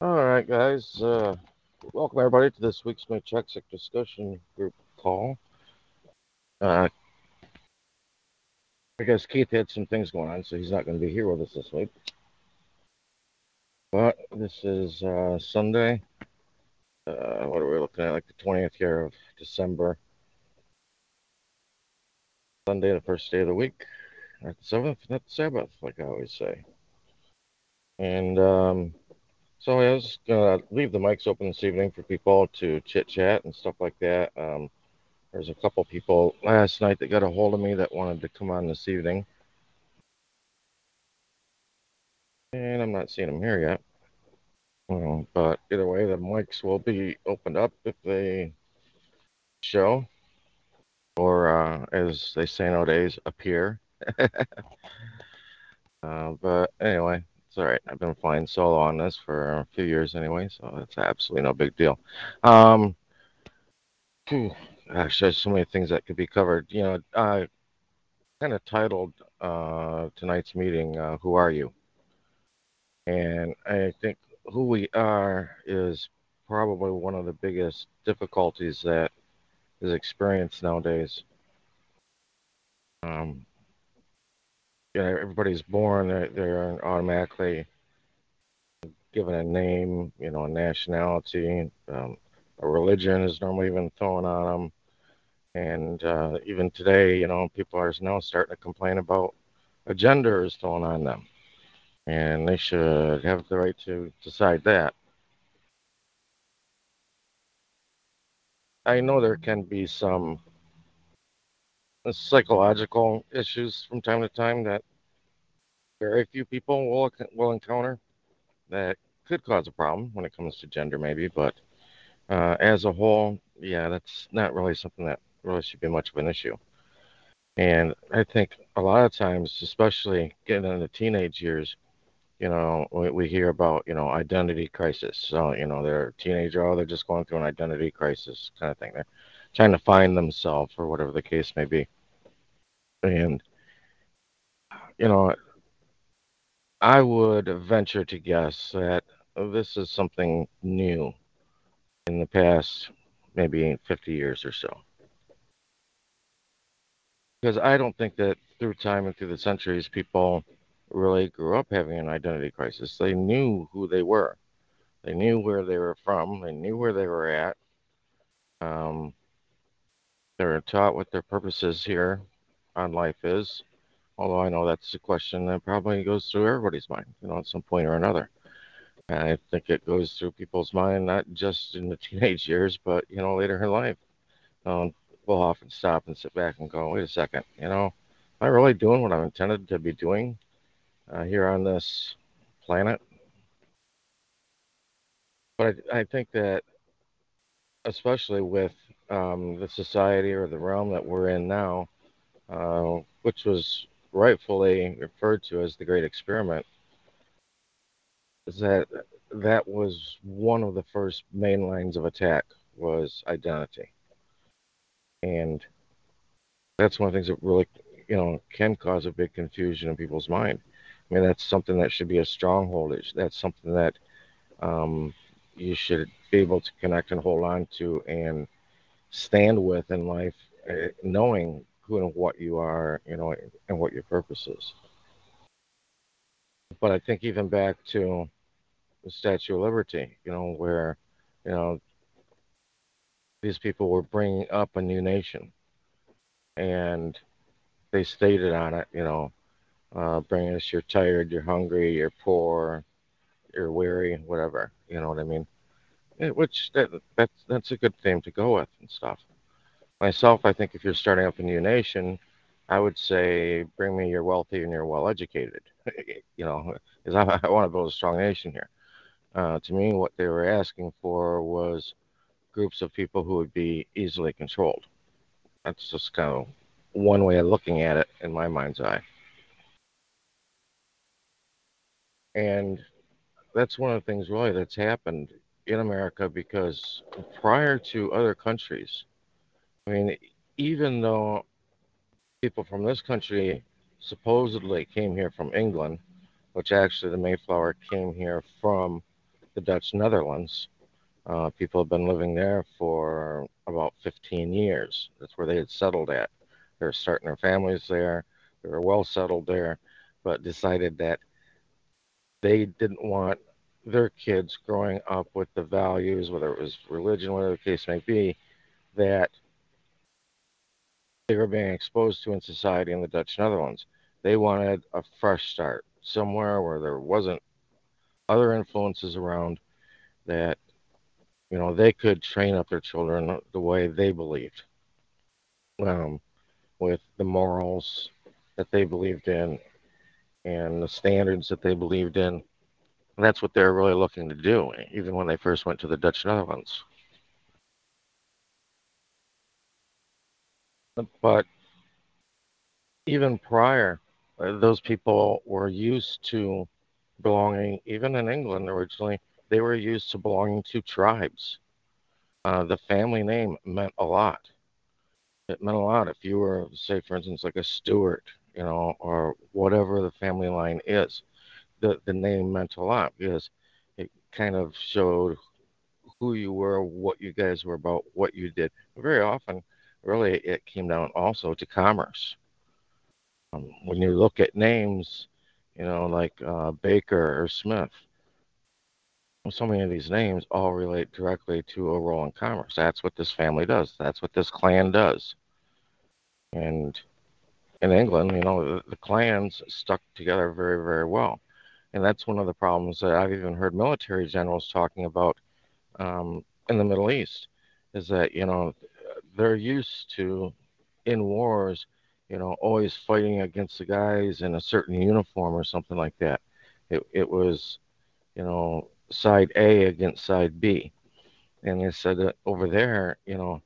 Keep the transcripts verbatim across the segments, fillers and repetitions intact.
All right, guys. Uh, welcome, everybody, to this week's Machectic discussion group call. Uh, I guess Keith had some things going on, so he's not going to be here with us this week. But this is uh, Sunday. Uh, what are we looking at? Like the twentieth here of December. Sunday, the first day of the week. Not the seventh, not the Sabbath, like I always say. And um, so I was going to leave the mics open this evening for people to chit-chat and stuff like that. Um, There's a couple people last night that got a hold of me that wanted to come on this evening. And I'm not seeing them here yet. Um, but either way, the mics will be opened up if they show. Or, uh, as they say nowadays, appear. uh, but anyway, it's all right. I've been flying solo on this for a few years anyway, so it's absolutely no big deal. Um, whew, gosh, there's so many things that could be covered. You know, I kind of titled uh, tonight's meeting, uh, Who Are You? And I think who we are is probably one of the biggest difficulties that is experienced nowadays. Um, you know, everybody's born, they're, they're automatically given a name, you know, a nationality, um, a religion is normally even thrown on them. And uh, even today, you know, people are now starting to complain about a gender is thrown on them. And they should have the right to decide that. I know there can be some psychological issues from time to time that very few people will, will encounter that could cause a problem when it comes to gender maybe, but uh, as a whole, yeah, that's not really something that really should be much of an issue. And I think a lot of times, especially getting into teenage years, you know, we, we hear about, you know, identity crisis. So, you know, they're a teenager, oh, they're just going through an identity crisis kind of thing. They're trying to find themselves or whatever the case may be. And, you know, I would venture to guess that this is something new in the past maybe fifty years or so. Because I don't think that through time and through the centuries, people really grew up having an identity crisis. They knew who they were. They knew where they were from. They knew where they were at. Um, they were taught what their purposes here on life is. Although I know that's a question that probably goes through everybody's mind, you know, at some point or another. And I think it goes through people's mind, not just in the teenage years, but, you know, later in life. Um, We'll often stop and sit back and go, wait a second, you know, am I really doing what I'm intended to be doing uh, here on this planet? But I, I think that, especially with um, the society or the realm that we're in now, uh, which was rightfully referred to as the Great Experiment, is that that was one of the first main lines of attack was identity. And that's one of the things that really, you know, can cause a big confusion in people's mind. I mean, that's something that should be a stronghold. That's something that um, you should be able to connect and hold on to and stand with in life, uh, knowing who and what you are, you know, and what your purpose is. But I think even back to the Statue of Liberty, you know, where, you know, these people were bringing up a new nation, and they stated on it, you know, uh, bring us, you're tired, you're hungry, you're poor, you're weary, whatever, you know what I mean? It, which, that, that's, that's a good theme to go with and stuff. Myself, I think if you're starting up a new nation, I would say, bring me your wealthy and your well-educated, you know, because I, I want to build a strong nation here. Uh, to me, what they were asking for was groups of people who would be easily controlled. That's just kind of one way of looking at it in my mind's eye. And that's one of the things really that's happened in America, because prior to other countries, I mean, even though people from this country supposedly came here from England, which actually the Mayflower came here from the Dutch Netherlands. Uh, people have been living there for about fifteen years. That's where they had settled at. They were starting their families there. They were well settled there, but decided that they didn't want their kids growing up with the values, whether it was religion, whatever the case may be, that they were being exposed to in society in the Dutch Netherlands. They wanted a fresh start somewhere where there wasn't other influences around, that, you know, they could train up their children the way they believed, um, with the morals that they believed in and the standards that they believed in. And that's what they're really looking to do, even when they first went to the Dutch Netherlands. But even prior, those people were used to belonging, even in England originally, they were used to belonging to tribes. Uh, the family name meant a lot. It meant a lot. If you were, say, for instance, like a Stewart, you know, or whatever the family line is, the, the name meant a lot because it kind of showed who you were, what you guys were about, what you did. Very often, really, it came down also to commerce. Um, when you look at names, you know, like uh, Baker or Smith, so many of these names all relate directly to a role in commerce. That's what this family does. That's what this clan does. And in England, you know, the clans stuck together very, very well. And that's one of the problems that I've even heard military generals talking about um, in the Middle East, is that, you know, they're used to, in wars, you know, always fighting against the guys in a certain uniform or something like that. It it was, you know, side A against side B. And they said that over there, you know,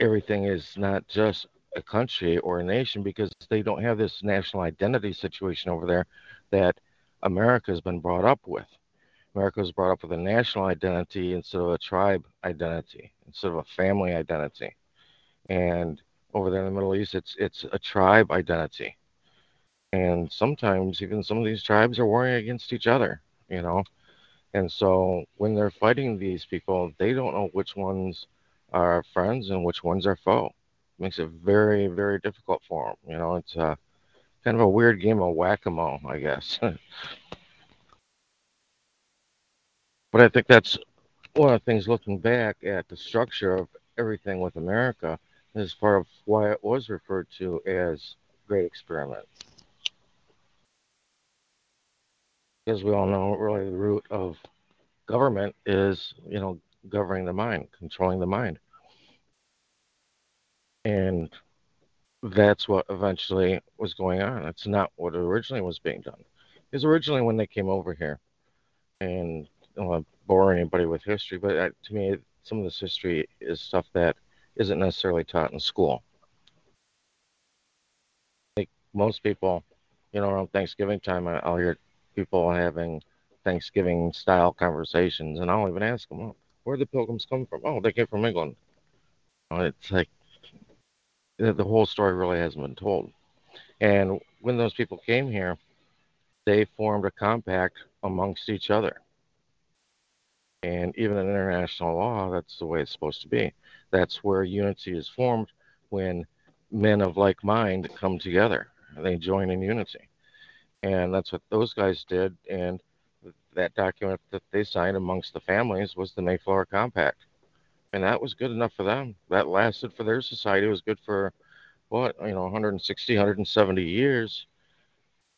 everything is not just a country or a nation, because they don't have this national identity situation over there that America has been brought up with. America was brought up with a national identity instead of a tribe identity, instead of a family identity. And over there in the Middle East, it's it's a tribe identity. And sometimes even some of these tribes are warring against each other, you know. And so when they're fighting these people, they don't know which ones are friends and which ones are foe. It makes it very, very difficult for them. You know, it's a, kind of a weird game of whack-a-mole, I guess. But I think that's one of the things, looking back at the structure of everything with America, as part of why it was referred to as Great Experiment. As we all know, really the root of government is, you know, governing the mind, controlling the mind. And that's what eventually was going on. It's not what originally was being done. Because originally when they came over here, and I don't want to bore anybody with history, but uh, to me, some of this history is stuff that isn't necessarily taught in school. Like most people, you know, around Thanksgiving time, I'll hear people having Thanksgiving-style conversations, and I'll even ask them, oh, where did the Pilgrims come from? Oh, they came from England. It's like the whole story really hasn't been told. And when those people came here, they formed a compact amongst each other. And even in international law, that's the way it's supposed to be. That's where unity is formed, when men of like mind come together. They join in unity. And that's what those guys did. And that document that they signed amongst the families was the Mayflower Compact. And that was good enough for them. That lasted for their society. It was good for, what, you know, one hundred sixty, one hundred seventy years,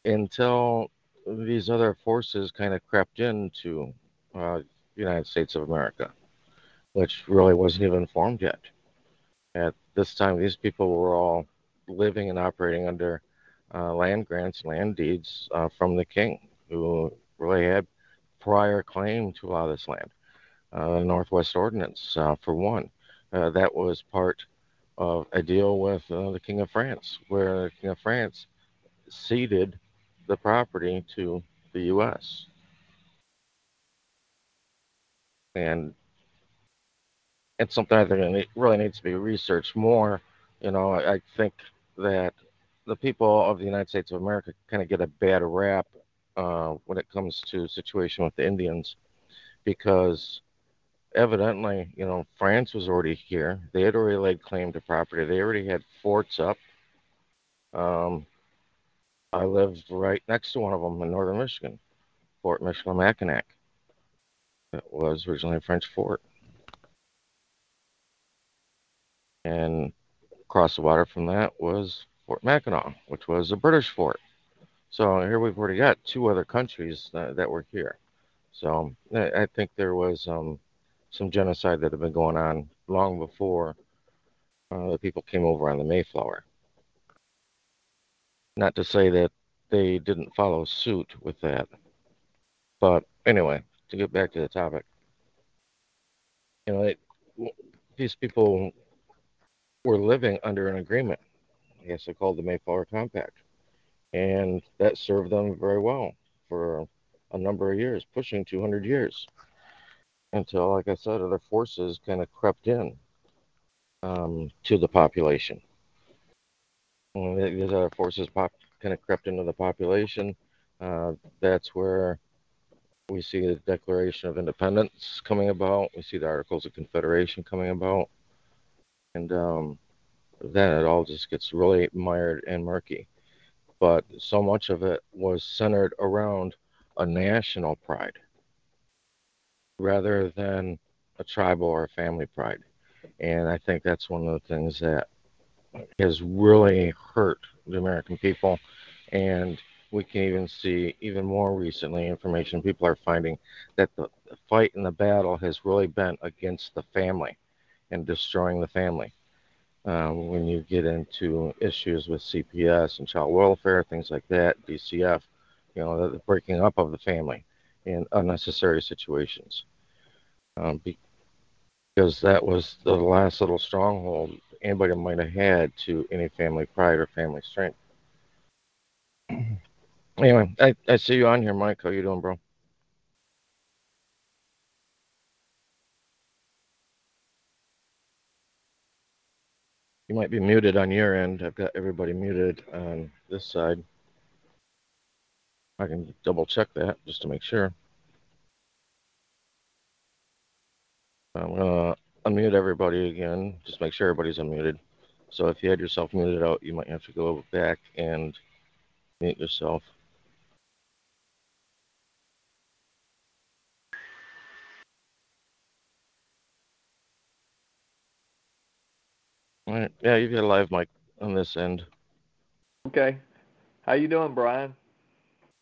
until these other forces kind of crept into uh, United States of America, which really wasn't even formed yet. At this time, these people were all living and operating under uh, land grants, land deeds uh, from the king, who really had prior claim to a lot of this land. Uh, the Northwest Ordinance, uh, for one, uh, that was part of a deal with uh, the King of France, where the King of France ceded the property to the U S And it's something I think really needs to be researched more. You know, I think that the people of the United States of America kind of get a bad rap uh, when it comes to the situation with the Indians. because evidently, you know, France was already here. They had already laid claim to property. They already had forts up. Um, I lived right next to one of them in northern Michigan, Fort Michilimackinac. That was originally a French fort. And across the water from that was Fort Mackinac, which was a British fort. So here we've already got two other countries that, that were here. So I think there was um, some genocide that had been going on long before uh, the people came over on the Mayflower. Not to say that they didn't follow suit with that. But anyway, to get back to the topic, you know, it, these people were living under an agreement, I guess they called the Mayflower Compact. And that served them very well for a number of years, pushing two hundred years, until, like I said, other forces kind of crept in um, to the population. And these other forces pop, kind of crept into the population. Uh, that's where we see the Declaration of Independence coming about. We see the Articles of Confederation coming about. And um, then it all just gets really mired and murky. But so much of it was centered around a national pride rather than a tribal or a family pride. And I think that's one of the things that has really hurt the American people. And we can even see, even more recently, information people are finding that the fight and the battle has really been against the family and destroying the family. Um, when you get into issues with C P S and child welfare, things like that, D C F, you know, the breaking up of the family in unnecessary situations. Um, because that was the last little stronghold anybody might have had to any family pride or family strength. Anyway, I, I see you on here, Mike. How you doing, bro? You might be muted on your end. I've got everybody muted on this side. I can double check that just to make sure. I'm going to unmute everybody again. Just make sure everybody's unmuted. So if you had yourself muted out, you might have to go back and mute yourself. All right. Yeah, you've got a live mic on this end. Okay. How you doing, Brian?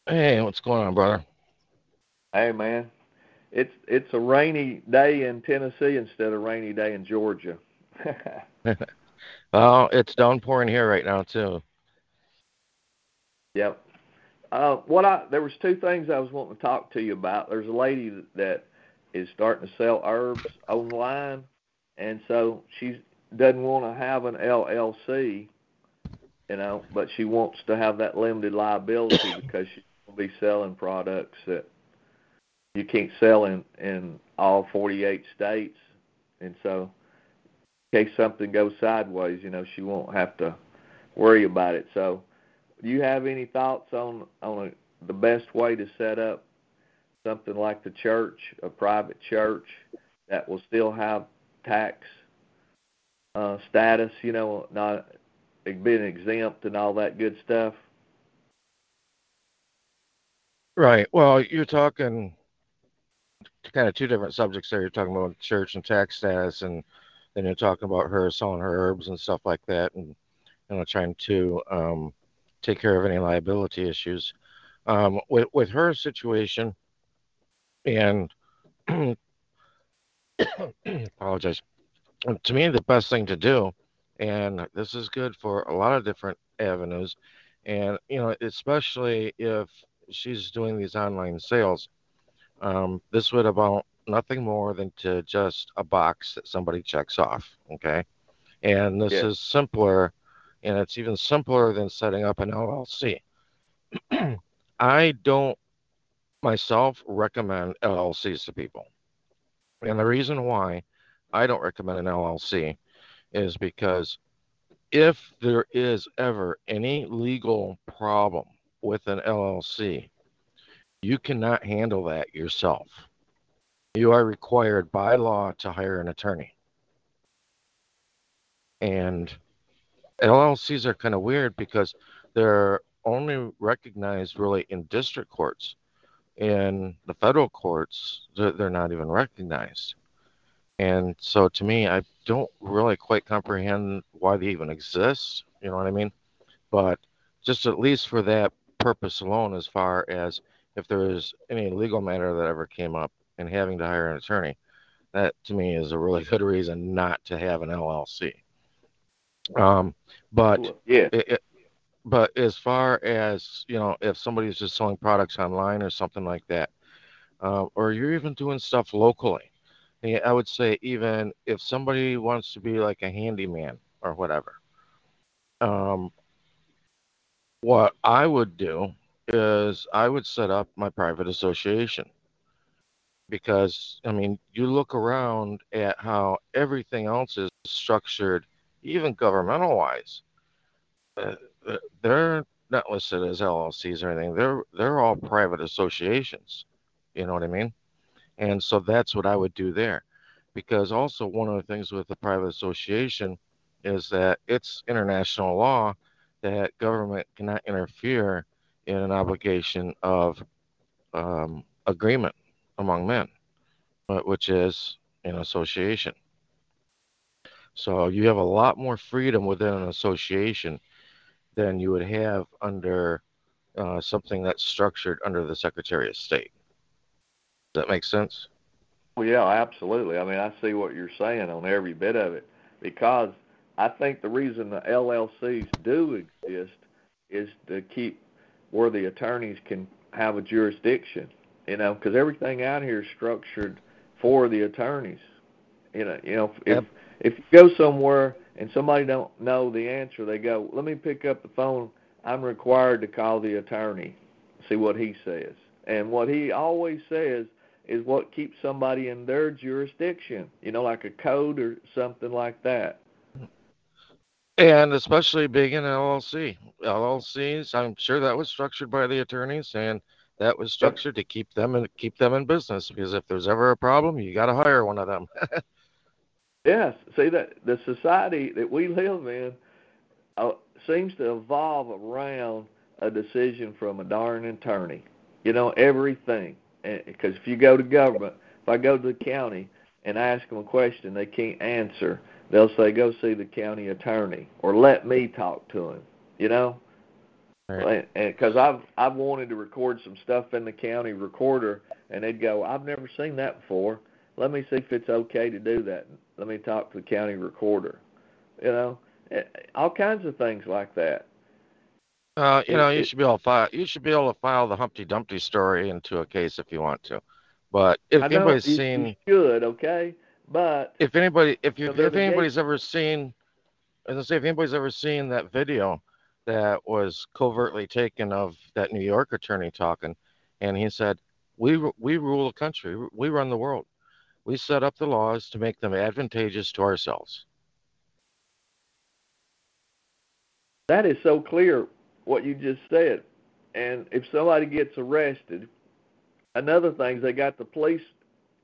Hey, what's going on, brother? Hey, man. It's it's a rainy day in Tennessee instead of a rainy day in Georgia. Well, it's downpouring here right now, too. Yep. Uh, what I there was two things I was wanting to talk to you about. There's a lady that is starting to sell herbs online, and so she's doesn't want to have an L L C, you know, but she wants to have that limited liability because she will be selling products that you can't sell in, in all forty-eight states. And so in case something goes sideways, you know, she won't have to worry about it. So do you have any thoughts on, on a, the best way to set up something like the church, a private church that will still have tax Uh, status, you know, not being exempt and all that good stuff? Right. Well, you're talking kind of two different subjects there. You're talking about church and tax status, and then you're talking about her selling her herbs and stuff like that, and you know, trying to um, take care of any liability issues. Um, with with her situation, and apologize. To me, the best thing to do, and this is good for a lot of different avenues, and, you know, especially if she's doing these online sales, um, this would amount nothing more than to just a box that somebody checks off, okay? And this yeah. is simpler, and it's even simpler than setting up an L L C. I don't, myself, recommend L L Cs to people. And the reason why I don't recommend an L L C is because if there is ever any legal problem with an L L C, you cannot handle that yourself. you are required by law to hire an attorney. And L L Cs are kind of weird because they're only recognized really in district courts. In the federal courts, they're not even recognized. And so to me, I don't really quite comprehend why they even exist. You know what I mean? But just at least for that purpose alone, as far as if there is any legal matter that ever came up and having to hire an attorney, that to me is a really good reason not to have an L L C. Um, but yeah. It, it, but as far as, you know, if somebody's just selling products online or something like that, uh, or you're even doing stuff locally, I would say even if somebody wants to be like a handyman or whatever, um, what I would do is I would set up my private association. Because, I mean, you look around at how everything else is structured, even governmental-wise. Uh, they're not listed as L L Cs or anything. They're they're all private associations. You know what I mean? And so that's what I would do there. Because also one of the things with the private association is that it's international law that government cannot interfere in an obligation of um, agreement among men, which is an association. So you have a lot more freedom within an association than you would have under uh, something that's structured under the Secretary of State. Does that make sense? Well, yeah, absolutely. I mean, I see what you're saying on every bit of it, because I think the reason the L L Cs do exist is to keep where the attorneys can have a jurisdiction, you know, because everything out here is structured for the attorneys. You know, you know, if, yep. if you go somewhere and somebody don't know the answer, they go, let me pick up the phone. I'm required to call the attorney, see what he says. And what he always says is what keeps somebody in their jurisdiction, you know, like a code or something like that. And especially being an L L C. L L Cs, I'm sure that was structured by the attorneys, and that was structured to keep them in, keep them in business, because if there's ever a problem, you got to hire one of them. Yes. See, that the society that we live in uh, seems to evolve around a decision from a darn attorney. You know, everything. Because if you go to government, if I go to the county and ask them a question they can't answer, they'll say, go see the county attorney or let me talk to him, you know? Right. And because I've, I've wanted to record some stuff in the county recorder, and they'd go, I've never seen that before. Let me see if it's okay to do that. Let me talk to the county recorder. You know, all kinds of things like that. Uh, you know, you should be able to file. You should be able to file the Humpty Dumpty story into a case if you want to, but if anybody's you, seen, you should okay. But if anybody, if you, if anybody's ever seen, as I say, if anybody's ever seen that video that was covertly taken of that New York attorney talking, and he said, "We we rule the country. We run the world. We set up the laws to make them advantageous to ourselves." That is so clear, what you just said. And if somebody gets arrested, another thing is they got the police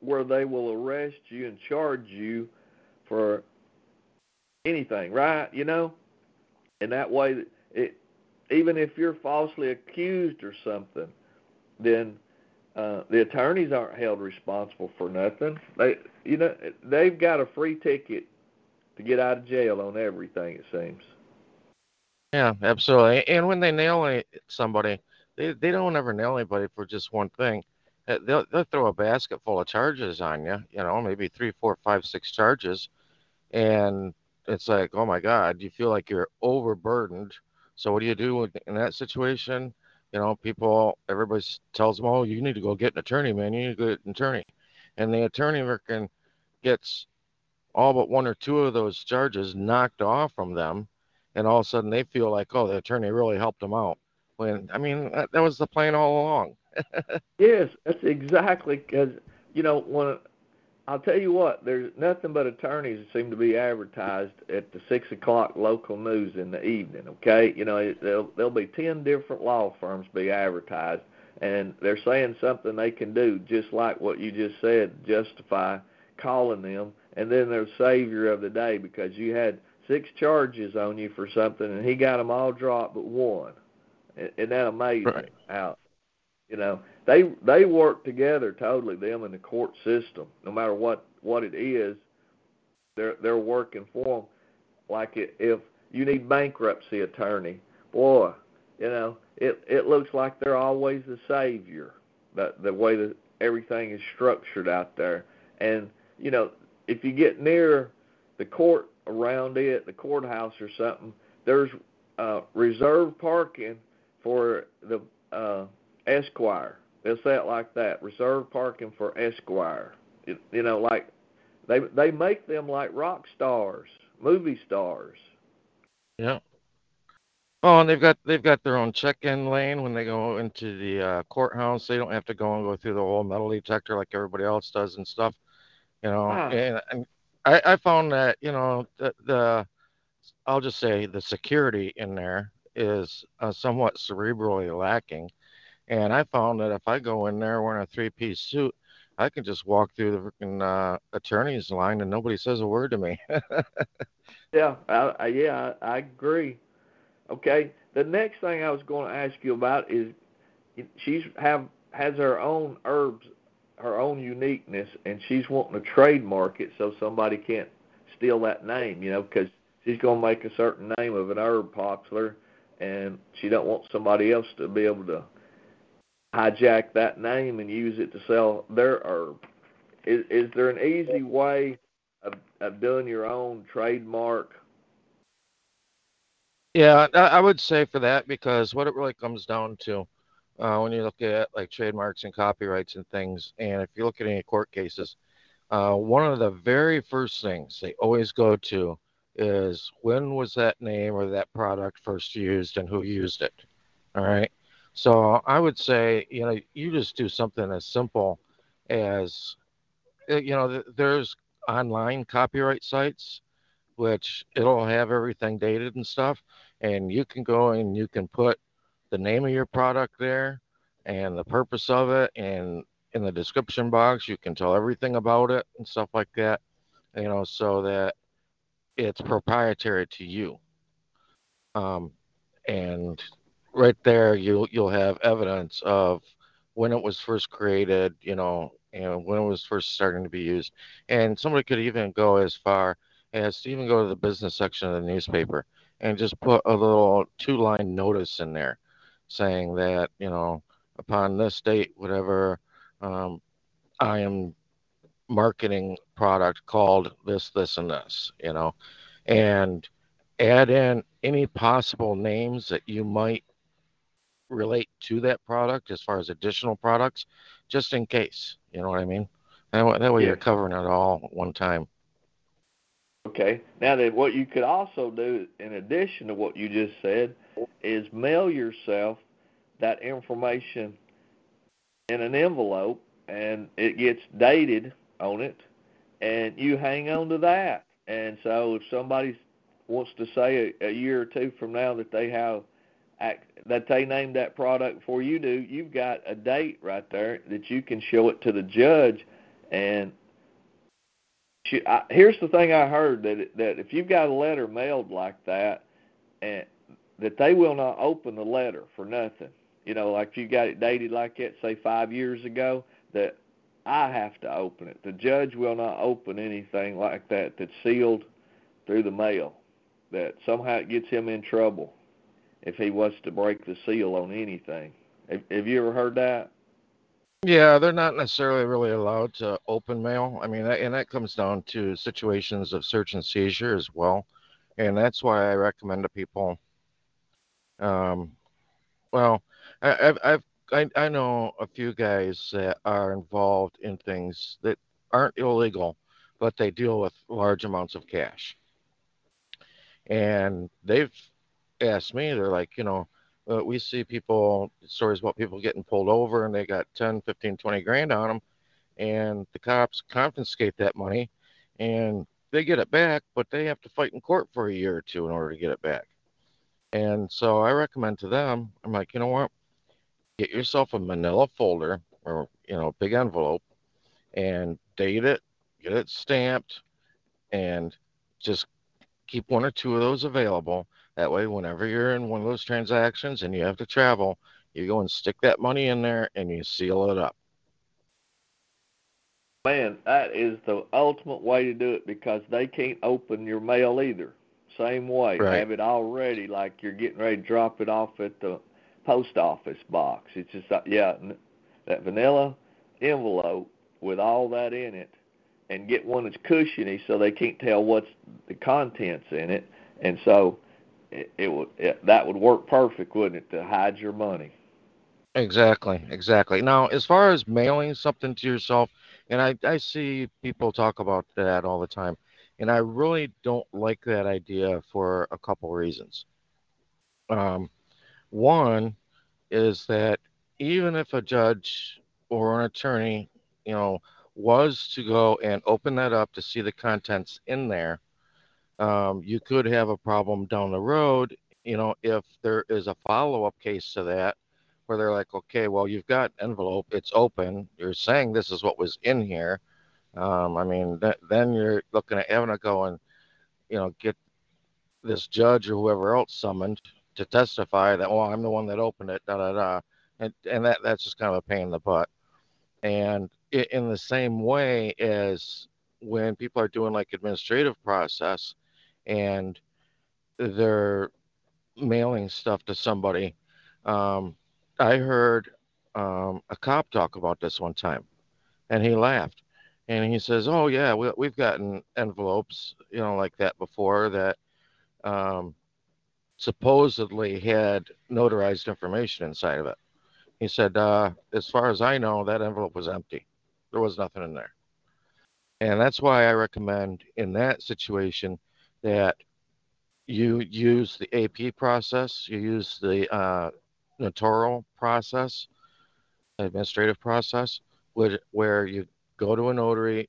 where they will arrest you and charge you for anything, right? You know? And that way, it, even if you're falsely accused or something, then uh, the attorneys aren't held responsible for nothing. They, you know, they've got a free ticket to get out of jail on everything, it seems. Yeah, absolutely. And when they nail somebody, they, they don't ever nail anybody for just one thing. They'll, they'll throw a basket full of charges on you, you know, maybe three, four, five, six charges. And it's like, oh, my God, you feel like you're overburdened. So what do you do in that situation? You know, people, everybody tells them, oh, you need to go get an attorney, man. You need to go get an attorney. And the attorney working gets all but one or two of those charges knocked off from them. And all of a sudden they feel like, oh, the attorney really helped them out. When, I mean, that, that was the plan all along. Yes, that's exactly, because, you know, when, I'll tell you what, there's nothing but attorneys that seem to be advertised at the six o'clock local news in the evening, okay? You know, there'll, there'll be ten different law firms be advertised, And they're saying something they can do, just like what you just said, justify calling them. And then they're savior of the day because you had six charges on you for something, and he got them all dropped but one. Isn't that amazing? Right. How, you know, they they work together totally, them and the court system. No matter what, what it is, they're they're working for them. Like if you need bankruptcy attorney, boy, you know, it, it looks like they're always the savior, the, the way that everything is structured out there. And, you know, if you get near the court around it, the courthouse or something, there's uh, reserved parking for the uh, Esquire. They'll say it like that, reserved parking for Esquire. It, you know, like they they make them like rock stars, movie stars. Yeah. Oh, and they've got they've got their own check-in lane when they go into the uh, courthouse. They don't have to go and go through the whole metal detector like everybody else does and stuff, you know. Wow. And, and I, I found that, you know, the, the I'll just say the security in there is uh, somewhat cerebrally lacking. And I found that if I go in there wearing a three-piece suit, I can just walk through the freaking uh, attorney's line and nobody says a word to me. yeah, I, yeah, I, I agree. Okay, the next thing I was going to ask you about is she's have has her own herbs, her own uniqueness, and she's wanting to trademark it so somebody can't steal that name, you know, because she's going to make a certain name of an herb popular, and she don't want somebody else to be able to hijack that name and use it to sell their herb. Is, is there an easy way of, of doing your own trademark? Yeah, I would say for that, because what it really comes down to uh, when you look at like trademarks and copyrights and things, and if you look at any court cases, uh, one of the very first things they always go to is when was that name or that product first used and who used it, all right? So I would say, you know, you just do something as simple as, you know, there's online copyright sites, which it'll have everything dated and stuff. And you can go and you can put the name of your product there and the purpose of it. And in the description box, you can tell everything about it and stuff like that, you know, so that it's proprietary to you. Um, and right there, you'll, you'll have evidence of when it was first created, you know, and when it was first starting to be used. And somebody could even go as far as to even go to the business section of the newspaper and just put a little two-line notice in there saying that, you know, upon this date, whatever, um, I am marketing product called this, this, and this, you know, and add in any possible names that you might relate to that product as far as additional products, just in case, you know what I mean? And that way yeah. You're covering it all at one time. Okay. Now, that what you could also do, in addition to what you just said, is mail yourself that information in an envelope, and it gets dated on it, and you hang on to that. And so if somebody wants to say a, a year or two from now that they have that they named that product before you do, you've got a date right there that you can show it to the judge. And She, I, here's the thing I heard, that that if you've got a letter mailed like that, and that they will not open the letter for nothing. You know, like if you got it dated like that, say five years ago, that I have to open it. The judge will not open anything like that that's sealed through the mail, that somehow it gets him in trouble if he wants to break the seal on anything. Have, have you ever heard that? Yeah, they're not necessarily really allowed to open mail. I mean, that, and that comes down to situations of search and seizure as well. And that's why I recommend to people, um, well, I, I've, I've, I, I know a few guys that are involved in things that aren't illegal, but they deal with large amounts of cash. And they've asked me, they're like, you know, Uh, we see people, stories about people getting pulled over and they got ten, fifteen, twenty grand on them, and the cops confiscate that money and they get it back, but they have to fight in court for a year or two in order to get it back. And so I recommend to them, I'm like, you know what? get yourself a manila folder or, you know, big envelope and date it, get it stamped, and just keep one or two of those available. That way, whenever you're in one of those transactions and you have to travel, you go and stick that money in there and you seal it up. Man, that is the ultimate way to do it, because they can't open your mail either. Same way. Right. Have it all ready, like you're getting ready to drop it off at the post office box. It's just, yeah, that vanilla envelope with all that in it, and get one that's cushiony so they can't tell what's the contents in it. And so it, it would it, that would work perfect, wouldn't it, to hide your money? Exactly, exactly. Now, as far as mailing something to yourself, and I, I see people talk about that all the time, and I really don't like that idea for a couple reasons. Um, one is that even if a judge or an attorney, you know, was to go and open that up to see the contents in there, um, you could have a problem down the road, you know, if there is a follow-up case to that, where they're like, okay, well, you've got an envelope, it's open, you're saying this is what was in here. Um, I mean, th- then you're looking at having to go and, you know, get this judge or whoever else summoned to testify that, well, I'm the one that opened it, da-da-da. And, and that that's just kind of a pain in the butt. And it, in the same way as when people are doing, like, administrative process and they're mailing stuff to somebody, um, I heard um, a cop talk about this one time, and he laughed. And he says, oh, yeah, we, we've gotten envelopes, you know, like that before that um, supposedly had notarized information inside of it. He said, uh, as far as I know, that envelope was empty. There was nothing in there. And that's why I recommend in that situation that you use the A P process, you use the uh, notarial process, administrative process, which, where you go to a notary,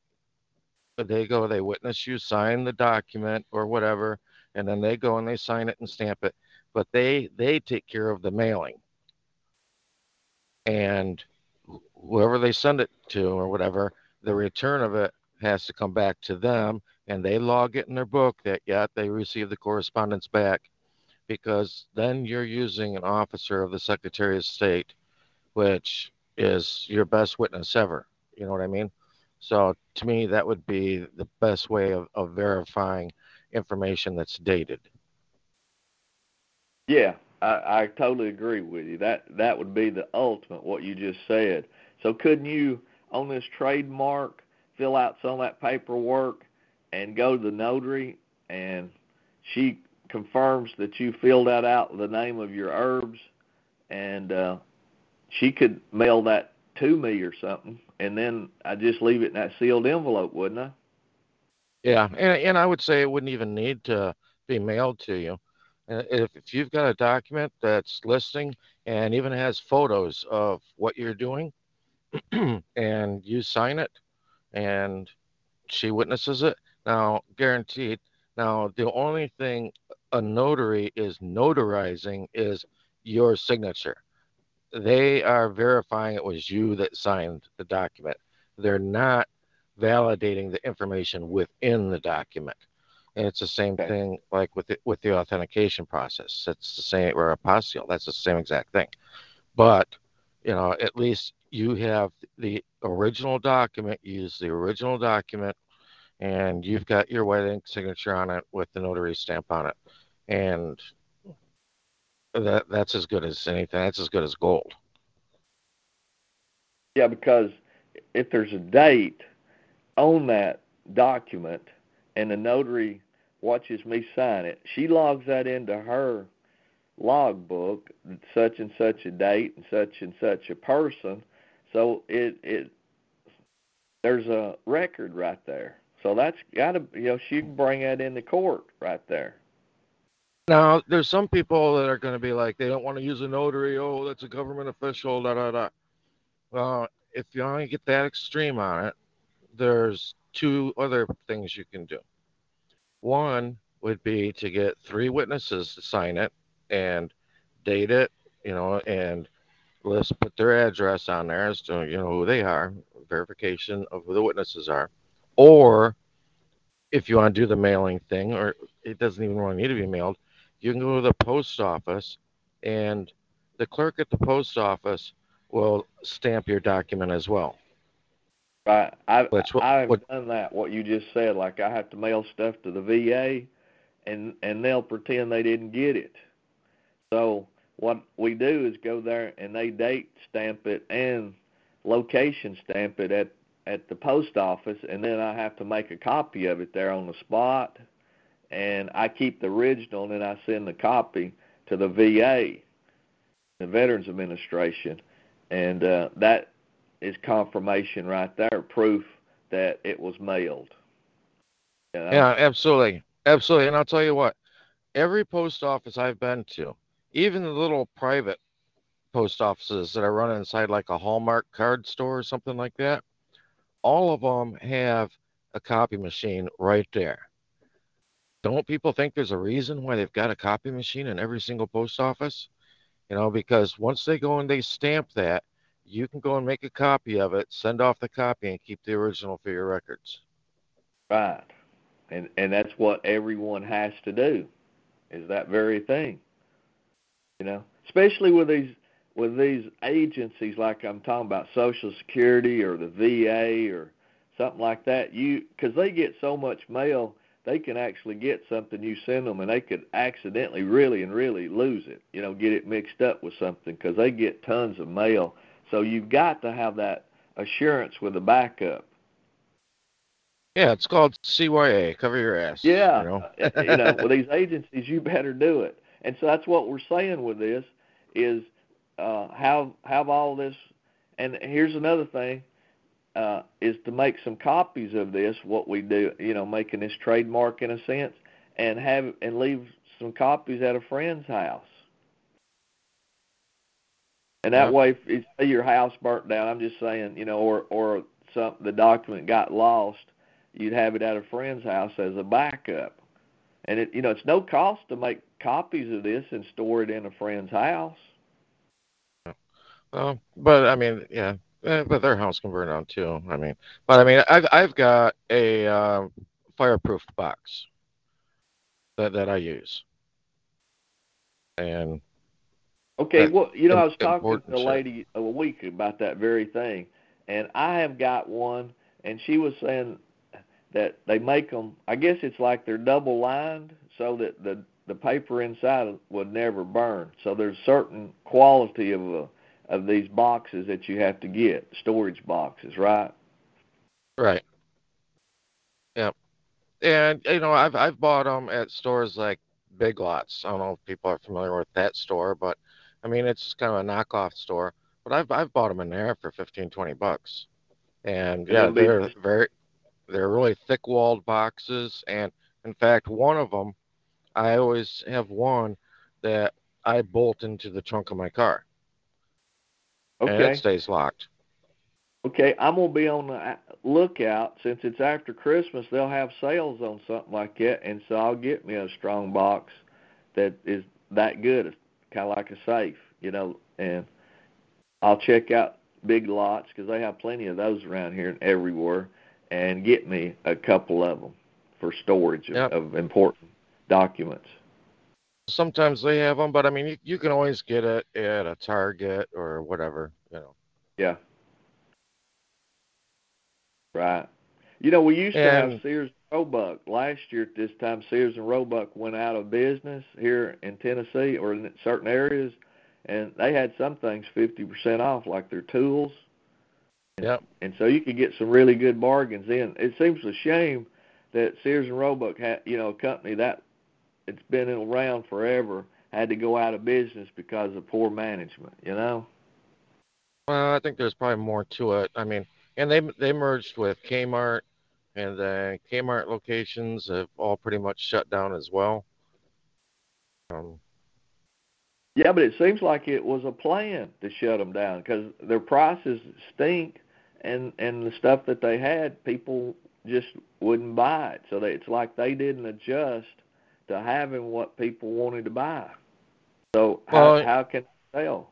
they go, they witness you sign the document or whatever, and then they go and they sign it and stamp it. But they, they take care of the mailing. And whoever they send it to or whatever, the return of it has to come back to them, and they log it in their book that, yeah, they received the correspondence back, because then you're using an officer of the Secretary of State, which is your best witness ever. You know what I mean? So to me, that would be the best way of, of verifying information that's dated. Yeah, I, I totally agree with you. That that would be the ultimate, what you just said. So couldn't you, on this trademark, fill out some of that paperwork and go to the notary, and she confirms that you filled that out with the name of your herbs, and uh, she could mail that to me or something, and then I just leave it in that sealed envelope, wouldn't I? Yeah, and, and I would say it wouldn't even need to be mailed to you. If, if you've got a document that's listing and even has photos of what you're doing and you sign it and she witnesses it, now, guaranteed, now the only thing a notary is notarizing is your signature. They are verifying it was you that signed the document. They're not validating the information within the document. And it's the same okay. thing like with the, with the authentication process. It's the same, or apostille. That's the same exact thing. But, you know, at least you have the original document, you use the original document, and you've got your wedding signature on it with the notary stamp on it. And That that's as good as anything. That's as good as gold. Yeah, because if there's a date on that document and the notary watches me sign it, she logs that into her logbook, such and such a date and such and such a person. So it it there's a record right there. So that's got to, you know, she can bring that into court right there. Now, there's some people that are going to be like, they don't want to use a notary. Oh, that's a government official, da, da, da. Well, if you only get that extreme on it, there's two other things you can do. One would be to get three witnesses to sign it and date it, you know, and let's put their address on there as to, you know, who they are, verification of who the witnesses are. Or if you want to do the mailing thing, or it doesn't even really need to be mailed, you can go to the post office, and the clerk at the post office will stamp your document as well. Right. I've, Which, what, I've what, done that, what you just said. Like, I have to mail stuff to the V A, and, and they'll pretend they didn't get it. So what we do is go there, and they date stamp it and location stamp it at, at the post office, and then I have to make a copy of it there on the spot, and I keep the original, and then I send the copy to the V A, the Veterans Administration, and uh, that is confirmation right there, proof that it was mailed. You know? Yeah, absolutely. Absolutely. And I'll tell you what, every post office I've been to, even the little private post offices that are run inside like a Hallmark card store or something like that, all of them have a copy machine right there. Don't people think there's a reason why they've got a copy machine in every single post office? You know, because once they go and they stamp that, you can go and make a copy of it, send off the copy, and keep the original for your records. Right. And and that's what everyone has to do, is that very thing. You know, especially with these with these agencies like I'm talking about, Social Security or the V A or something like that, you because they get so much mail, they can actually get something you send them, and they could accidentally really and really lose it, you know, get it mixed up with something, because they get tons of mail. So you've got to have that assurance with a backup. Yeah, it's called C Y A, cover your ass. Yeah, you know, you know with these agencies, you better do it. And so that's what we're saying with this is uh, have have all this. And here's another thing uh, is to make some copies of this. What we do, you know, making this trademark in a sense, and have and leave some copies at a friend's house. And that yep. way, if your house burnt down, I'm just saying, you know, or or some the document got lost, you'd have it at a friend's house as a backup. And it, you know, it's no cost to make copies of this and store it in a friend's house. Well, but I mean, yeah, but their house can burn down too. I mean, but I mean, I've I've got a uh, fireproof box that that I use, and. Okay, well, you know, I was talking to a lady a week about that very thing, and I have got one, and she was saying that they make them, I guess it's like they're double-lined so that the, the paper inside would never burn. So there's certain quality of uh, of these boxes that you have to get, storage boxes, right? Right. Yep. And, you know, I've, I've bought them at stores like Big Lots. I don't know if people are familiar with that store, but... I mean, it's just kind of a knockoff store, but I've I've bought them in there for fifteen, twenty bucks, and yeah, they're very, they're really thick-walled boxes, and in fact, one of them, I always have one that I bolt into the trunk of my car, okay. and it stays locked. Okay, I'm gonna be on the lookout since it's after Christmas. They'll have sales on something like that, and so I'll get me a strong box that is that good. Kind of like a safe, you know, and I'll check out Big Lots because they have plenty of those around here and everywhere, and get me a couple of them for storage yep. of, of important documents. Sometimes they have them, but I mean, you, you can always get it at a Target or whatever, you know. Yeah. Right. You know, we used and, to have Sears Roebuck. Last year at this time, Sears and Roebuck went out of business here in Tennessee or in certain areas, and they had some things fifty percent off, like their tools. Yep. And so you could get some really good bargains in. It seems a shame that Sears and Roebuck, had, you know, a company that it's been around forever, had to go out of business because of poor management, you know? Well, I think there's probably more to it. I mean, and they they merged with Kmart. And the Kmart locations have all pretty much shut down as well. Um, yeah, but it seems like it was a plan to shut them down because their prices stink, and, and the stuff that they had, people just wouldn't buy it. So they, it's like they didn't adjust to having what people wanted to buy. So how, well, how can they sell?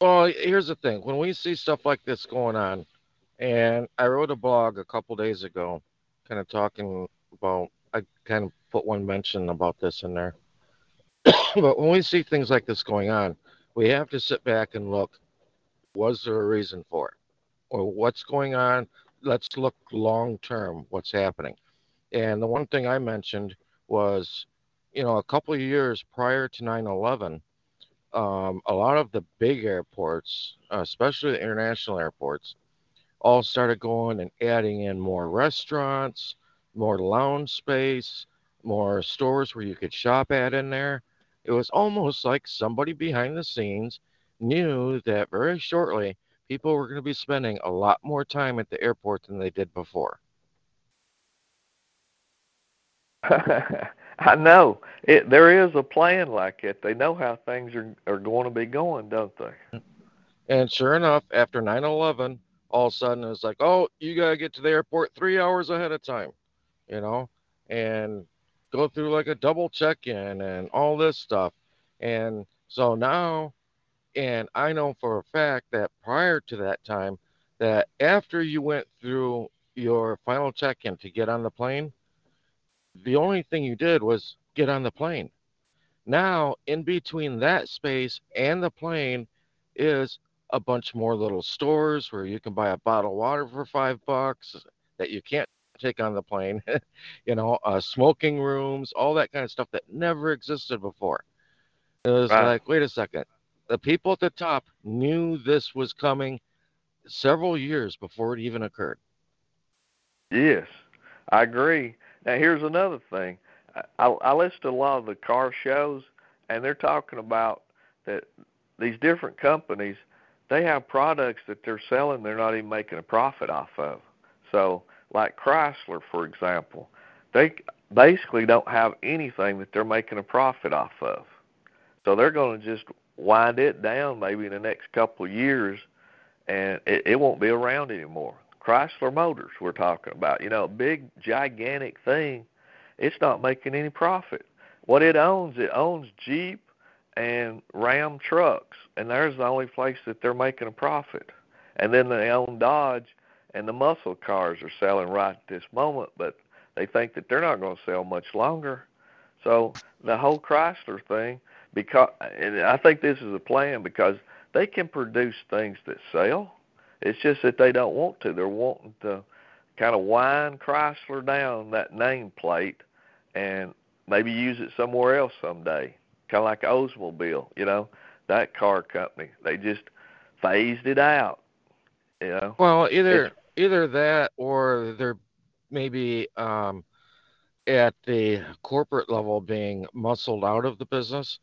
Well, here's the thing. When we see stuff like this going on, and I wrote a blog a couple days ago kind of talking about, I kind of put one mention about this in there. But when we see things like this going on, we have to sit back and look, was there a reason for it? Or what's going on? Let's look long term, what's happening. And the one thing I mentioned was, you know, a couple of years prior to nine eleven, um, a lot of the big airports, especially the international airports, all started going and adding in more restaurants, more lounge space, more stores where you could shop at in there. It was almost like somebody behind the scenes knew that very shortly people were going to be spending a lot more time at the airport than they did before. I know. It, there is a plan like it. They know how things are, are going to be going, don't they? And sure enough, after nine eleven, all of a sudden it's like, oh, you got to get to the airport three hours ahead of time, you know, and go through like a double check-in and all this stuff. And so now, and I know for a fact that prior to that time, that after you went through your final check-in to get on the plane, the only thing you did was get on the plane. Now, in between that space and the plane is a bunch more little stores where you can buy a bottle of water for five bucks that you can't take on the plane, you know, uh, smoking rooms, all that kind of stuff that never existed before. It was right. Like, wait a second. The people at the top knew this was coming several years before it even occurred. Yes, I agree. Now, here's another thing. I, I listen to a lot of the car shows, and they're talking about that these different companies, they have products that they're selling they're not even making a profit off of. So, like Chrysler, for example, they basically don't have anything that they're making a profit off of. So they're going to just wind it down maybe in the next couple of years, and it, it won't be around anymore. Chrysler Motors we're talking about, you know, a big, gigantic thing. It's not making any profit. What it owns, it owns Jeep and Ram trucks, and there's the only place that they're making a profit. And then they own Dodge, and the muscle cars are selling right at this moment, but they think that they're not going to sell much longer. So the whole Chrysler thing, because, and I think this is a plan because they can produce things that sell. It's just that they don't want to. They're wanting to kind of wind Chrysler down, that nameplate, and maybe use it somewhere else someday, kind of like Oldsmobile, you know, that car company. They just phased it out, you know. Well, either it's, either that or they're maybe um, at the corporate level being muscled out of the business.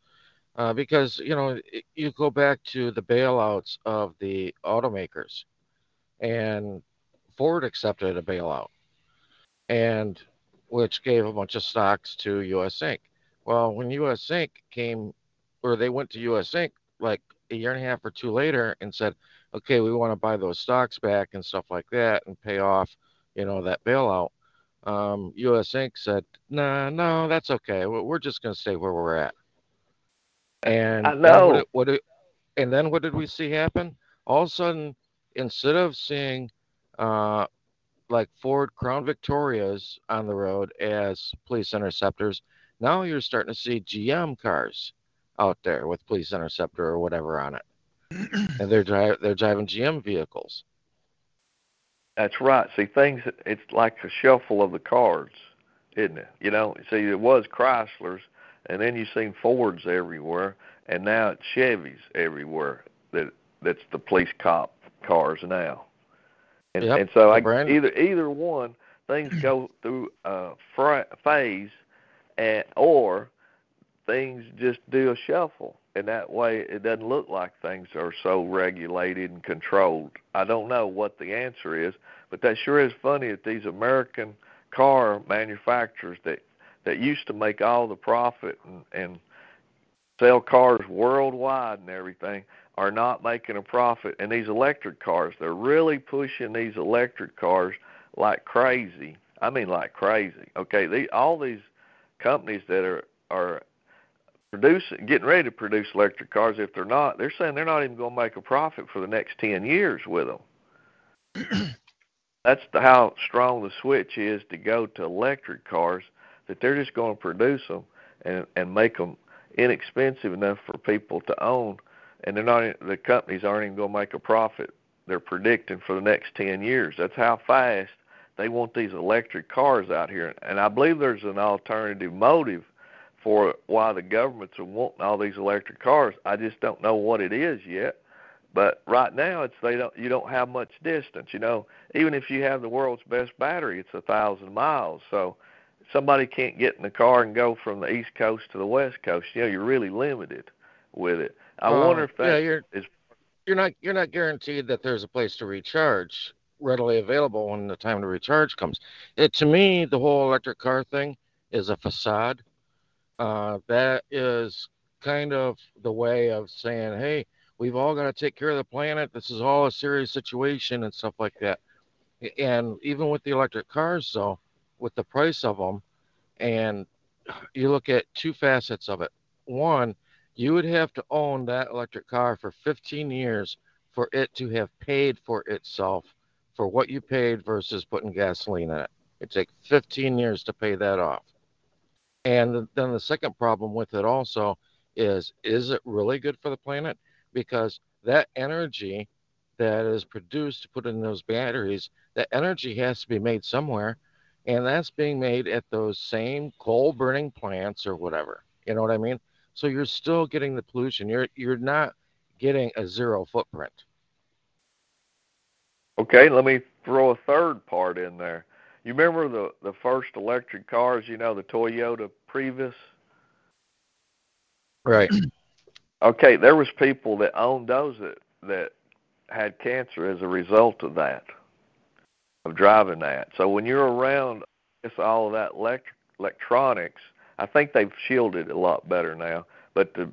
Uh, because, you know, you go back to the bailouts of the automakers, and Ford accepted a bailout, and which gave a bunch of stocks to U S Incorporated. Well, when U S Incorporated came, or they went to U S Incorporated like a year and a half or two later and said, okay, we want to buy those stocks back and stuff like that and pay off, you know, that bailout. Um, U S Incorporated said, nah, no, that's okay. We're just going to stay where we're at. And I know. What it, what it, and then what did we see happen? All of a sudden, instead of seeing uh, like Ford Crown Victorias on the road as police interceptors, now you're starting to see G M cars out there with police interceptor or whatever on it, and they're dri- they're driving G M vehicles. That's right. See, things, it's like a shuffle of the cards, isn't it? You know, see, it was Chrysler's. And then you've seen Fords everywhere, and now it's Chevys everywhere. That that's the police cop cars now. And, yep, and so I, either either one, things go through a fra- phase, and or things just do a shuffle, and that way it doesn't look like things are so regulated and controlled. I don't know what the answer is, but that sure is funny that these American car manufacturers that. that used to make all the profit and, and sell cars worldwide and everything are not making a profit. And these electric cars, they're really pushing these electric cars like crazy. I mean, like crazy. Okay, they, all these companies that are, are produce, getting ready to produce electric cars. If they're not, they're saying they're not even going to make a profit for the next ten years with them. That's the, how strong the switch is to go to electric cars, that they're just going to produce them and, and make them inexpensive enough for people to own, and they're not, the companies aren't even going to make a profit, they're predicting, for the next ten years. That's how fast they want these electric cars out here. And I believe there's an alternative motive for why the governments are wanting all these electric cars. I just don't know what it is yet. But right now, it's they don't. You don't have much distance. You know, even if you have the world's best battery, it's a thousand miles. So somebody can't get in the car and go from the East Coast to the West Coast. You know, you're really limited with it. I um, wonder if that yeah, you're, is. You're not. You're not guaranteed that there's a place to recharge readily available when the time to recharge comes. It, to me, the whole electric car thing is a facade. Uh, that is kind of the way of saying, hey, we've all got to take care of the planet. This is all a serious situation and stuff like that. And even with the electric cars, though, with the price of them, and you look at two facets of it. One, you would have to own that electric car for fifteen years for it to have paid for itself for what you paid versus putting gasoline in it. It'd take fifteen years to pay that off. And then the second problem with it also is, is it really good for the planet? Because that energy that is produced to put in those batteries, that energy has to be made somewhere, and that's being made at those same coal-burning plants or whatever. You know what I mean? So you're still getting the pollution. You're you're not getting a zero footprint. Okay, let me throw a third part in there. You remember the, the first electric cars, you know, the Toyota Prius? Right. Okay, there was people that owned those that, that had cancer as a result of that, of driving that. So when you're around it's all of that electric, electronics, I think they've shielded it a lot better now. But to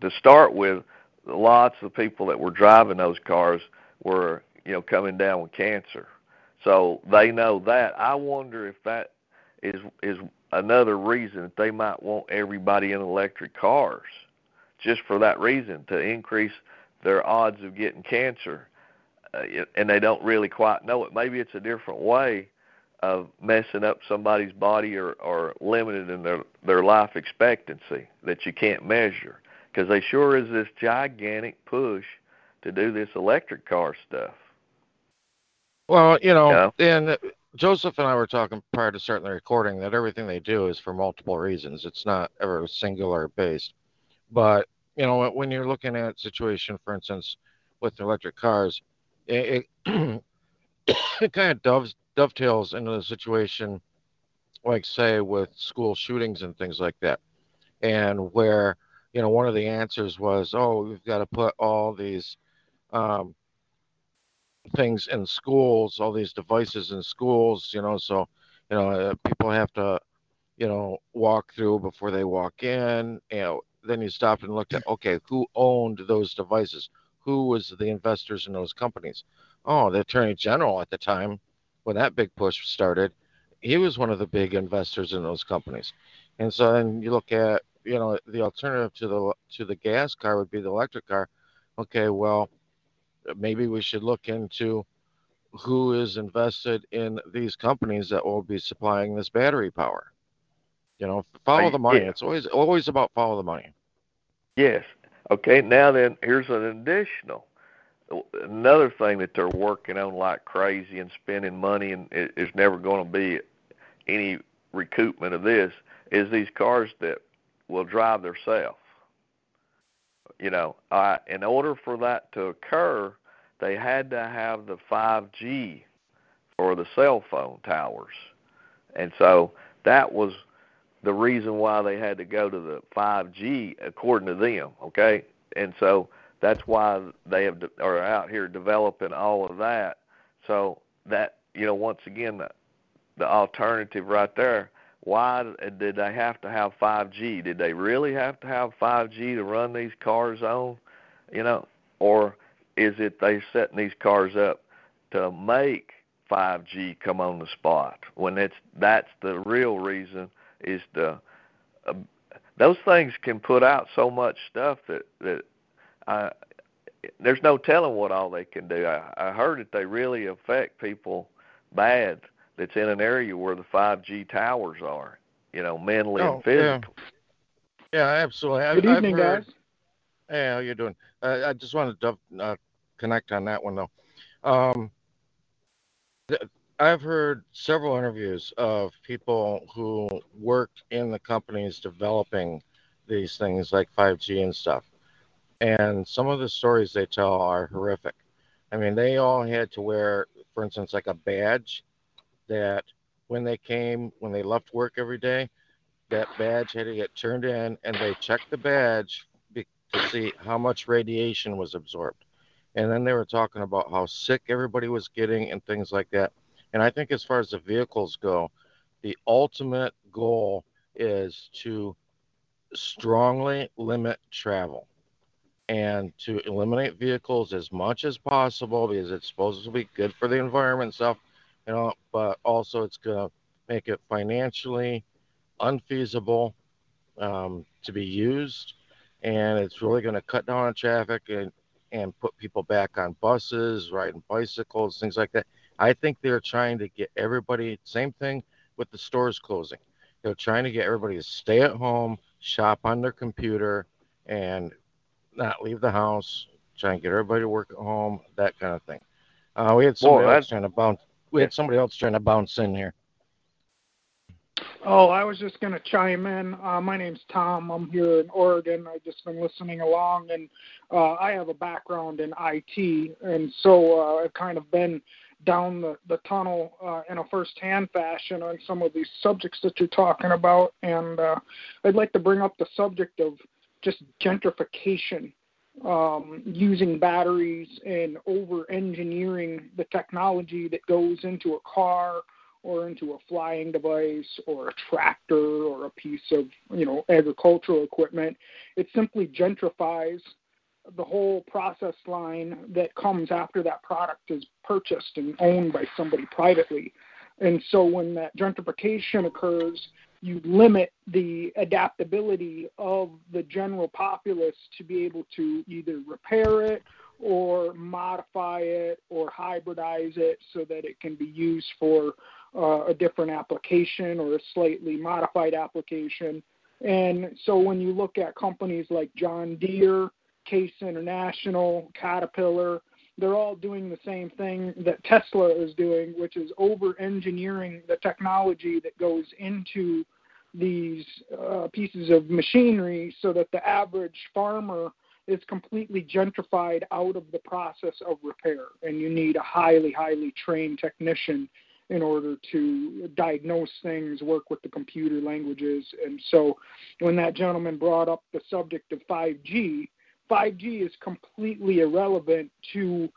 to start with, lots of people that were driving those cars were, you know, coming down with cancer. So they know that. I wonder if that is is another reason that they might want everybody in electric cars, just for that reason, to increase their odds of getting cancer, uh, and they don't really quite know it. Maybe it's a different way of messing up somebody's body or, or limited in their, their life expectancy that you can't measure, because they sure is this gigantic push to do this electric car stuff. Well, you know, yeah. And Joseph and I were talking prior to starting the recording that everything they do is for multiple reasons. It's not ever singular based. But, you know, when you're looking at situation, for instance, with electric cars, it, it, it kind of doves, dovetails into the situation, like, say, with school shootings and things like that. And where, you know, one of the answers was, oh, we've got to put all these um, things in schools, all these devices in schools, you know, so, you know, people have to, you know, walk through before they walk in, you know. Then you stopped and looked at, okay, who owned those devices? Who was the investors in those companies? Oh, the Attorney General at the time, when that big push started, he was one of the big investors in those companies. And so then you look at, you know, the alternative to the to the gas car would be the electric car. Okay, well, maybe we should look into who is invested in these companies that will be supplying this battery power. You know, follow the money. Yeah. It's always always about follow the money. Yes. Okay, now then, here's an additional. Another thing that they're working on like crazy and spending money, and there's never going to be any recoupment of this, is these cars that will drive themselves. You know, uh, in order for that to occur, they had to have the five G for the cell phone towers. And so that was the reason why they had to go to the five G, according to them, okay? And so that's why they have de- are out here developing all of that. So that, you know, once again, the, the alternative right there, why did they have to have five G? Did they really have to have five G to run these cars on, you know? Or is it they setting these cars up to make five G come on the spot, when it's that's the real reason, is the uh, those things can put out so much stuff that that I, there's no telling what all they can do. I, I heard that they really affect people bad that's in an area where the five G towers are, you know, mentally oh, and physically. Yeah, yeah, absolutely. Good I've, evening, I've heard, guys. Hey, how you doing? Uh, I just wanted to uh, connect on that one, though. Um, th- I've heard several interviews of people who worked in the companies developing these things like five G and stuff. And some of the stories they tell are horrific. I mean, they all had to wear, for instance, like a badge that when they came, when they left work every day, that badge had to get turned in, and they checked the badge be- to see how much radiation was absorbed. And then they were talking about how sick everybody was getting and things like that. And I think as far as the vehicles go, the ultimate goal is to strongly limit travel and to eliminate vehicles as much as possible, because it's supposed to be good for the environment and stuff, you know, but also it's going to make it financially unfeasible um, to be used. And it's really going to cut down on traffic and, and put people back on buses, riding bicycles, things like that. I think they're trying to get everybody, same thing with the stores closing. They're trying to get everybody to stay at home, shop on their computer, and not leave the house, try and get everybody to work at home, that kind of thing. Uh, we had somebody Boy, else trying to bounce we had somebody else trying to bounce in here. Oh, I was just going to chime in. Uh, my name's Tom. I'm here in Oregon. I've just been listening along, and uh, I have a background in I T, and so uh, I've kind of been down the, the tunnel uh, in a first-hand fashion on some of these subjects that you're talking about. And uh, I'd like to bring up the subject of just gentrification, um, using batteries and over-engineering the technology that goes into a car or into a flying device or a tractor or a piece of, you know, agricultural equipment. It simply gentrifies the whole process line that comes after that product is purchased and owned by somebody privately. And so when that gentrification occurs, you limit the adaptability of the general populace to be able to either repair it or modify it or hybridize it so that it can be used for uh, a different application or a slightly modified application. And so when you look at companies like John Deere, Case International, Caterpillar, they're all doing the same thing that Tesla is doing, which is over-engineering the technology that goes into these uh, pieces of machinery so that the average farmer is completely gentrified out of the process of repair. And you need a highly, highly trained technician in order to diagnose things, work with the computer languages. And so when that gentleman brought up the subject of five G, five G is completely irrelevant to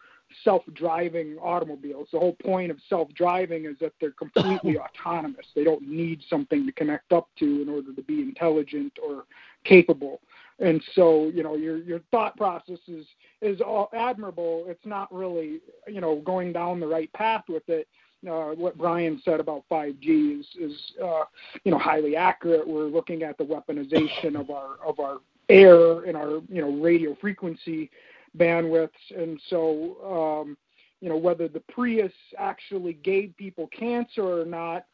self-driving automobiles. The whole point of self-driving is that they're completely autonomous. They don't need something to connect up to in order to be intelligent or capable. And so, you know, your your thought process is, is all admirable. It's not really, you know, going down the right path with it. Uh, what Brian said about five G is, is uh, you know, highly accurate. We're looking at the weaponization of our of our air in our, you know, radio frequency bandwidths. And so, um, you know, whether the Prius actually gave people cancer or not,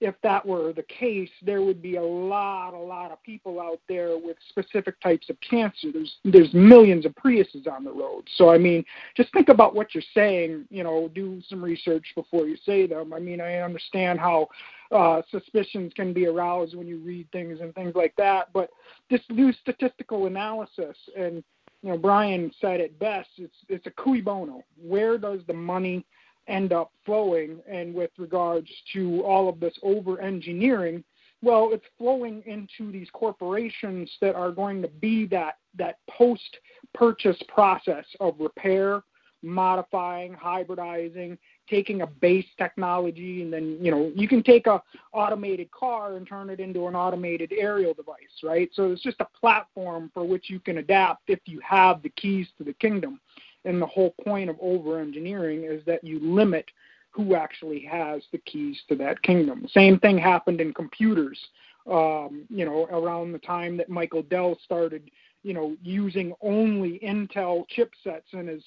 if that were the case, there would be a lot, a lot of people out there with specific types of cancer. There's there's millions of Priuses on the road. So, I mean, just think about what you're saying, you know, do some research before you say them. I mean, I understand how uh, suspicions can be aroused when you read things and things like that, but just do statistical analysis. And, you know, Brian said it best, it's, it's a cui bono. Where does the money end up flowing? And with regards to all of this over-engineering, well, it's flowing into these corporations that are going to be that, that post-purchase process of repair, modifying, hybridizing, taking a base technology, and then, you know, you can take a automated car and turn it into an automated aerial device, right? So it's just a platform for which you can adapt if you have the keys to the kingdom. And the whole point of over-engineering is that you limit who actually has the keys to that kingdom. Same thing happened in computers, um, you know, around the time that Michael Dell started, you know, using only Intel chipsets in his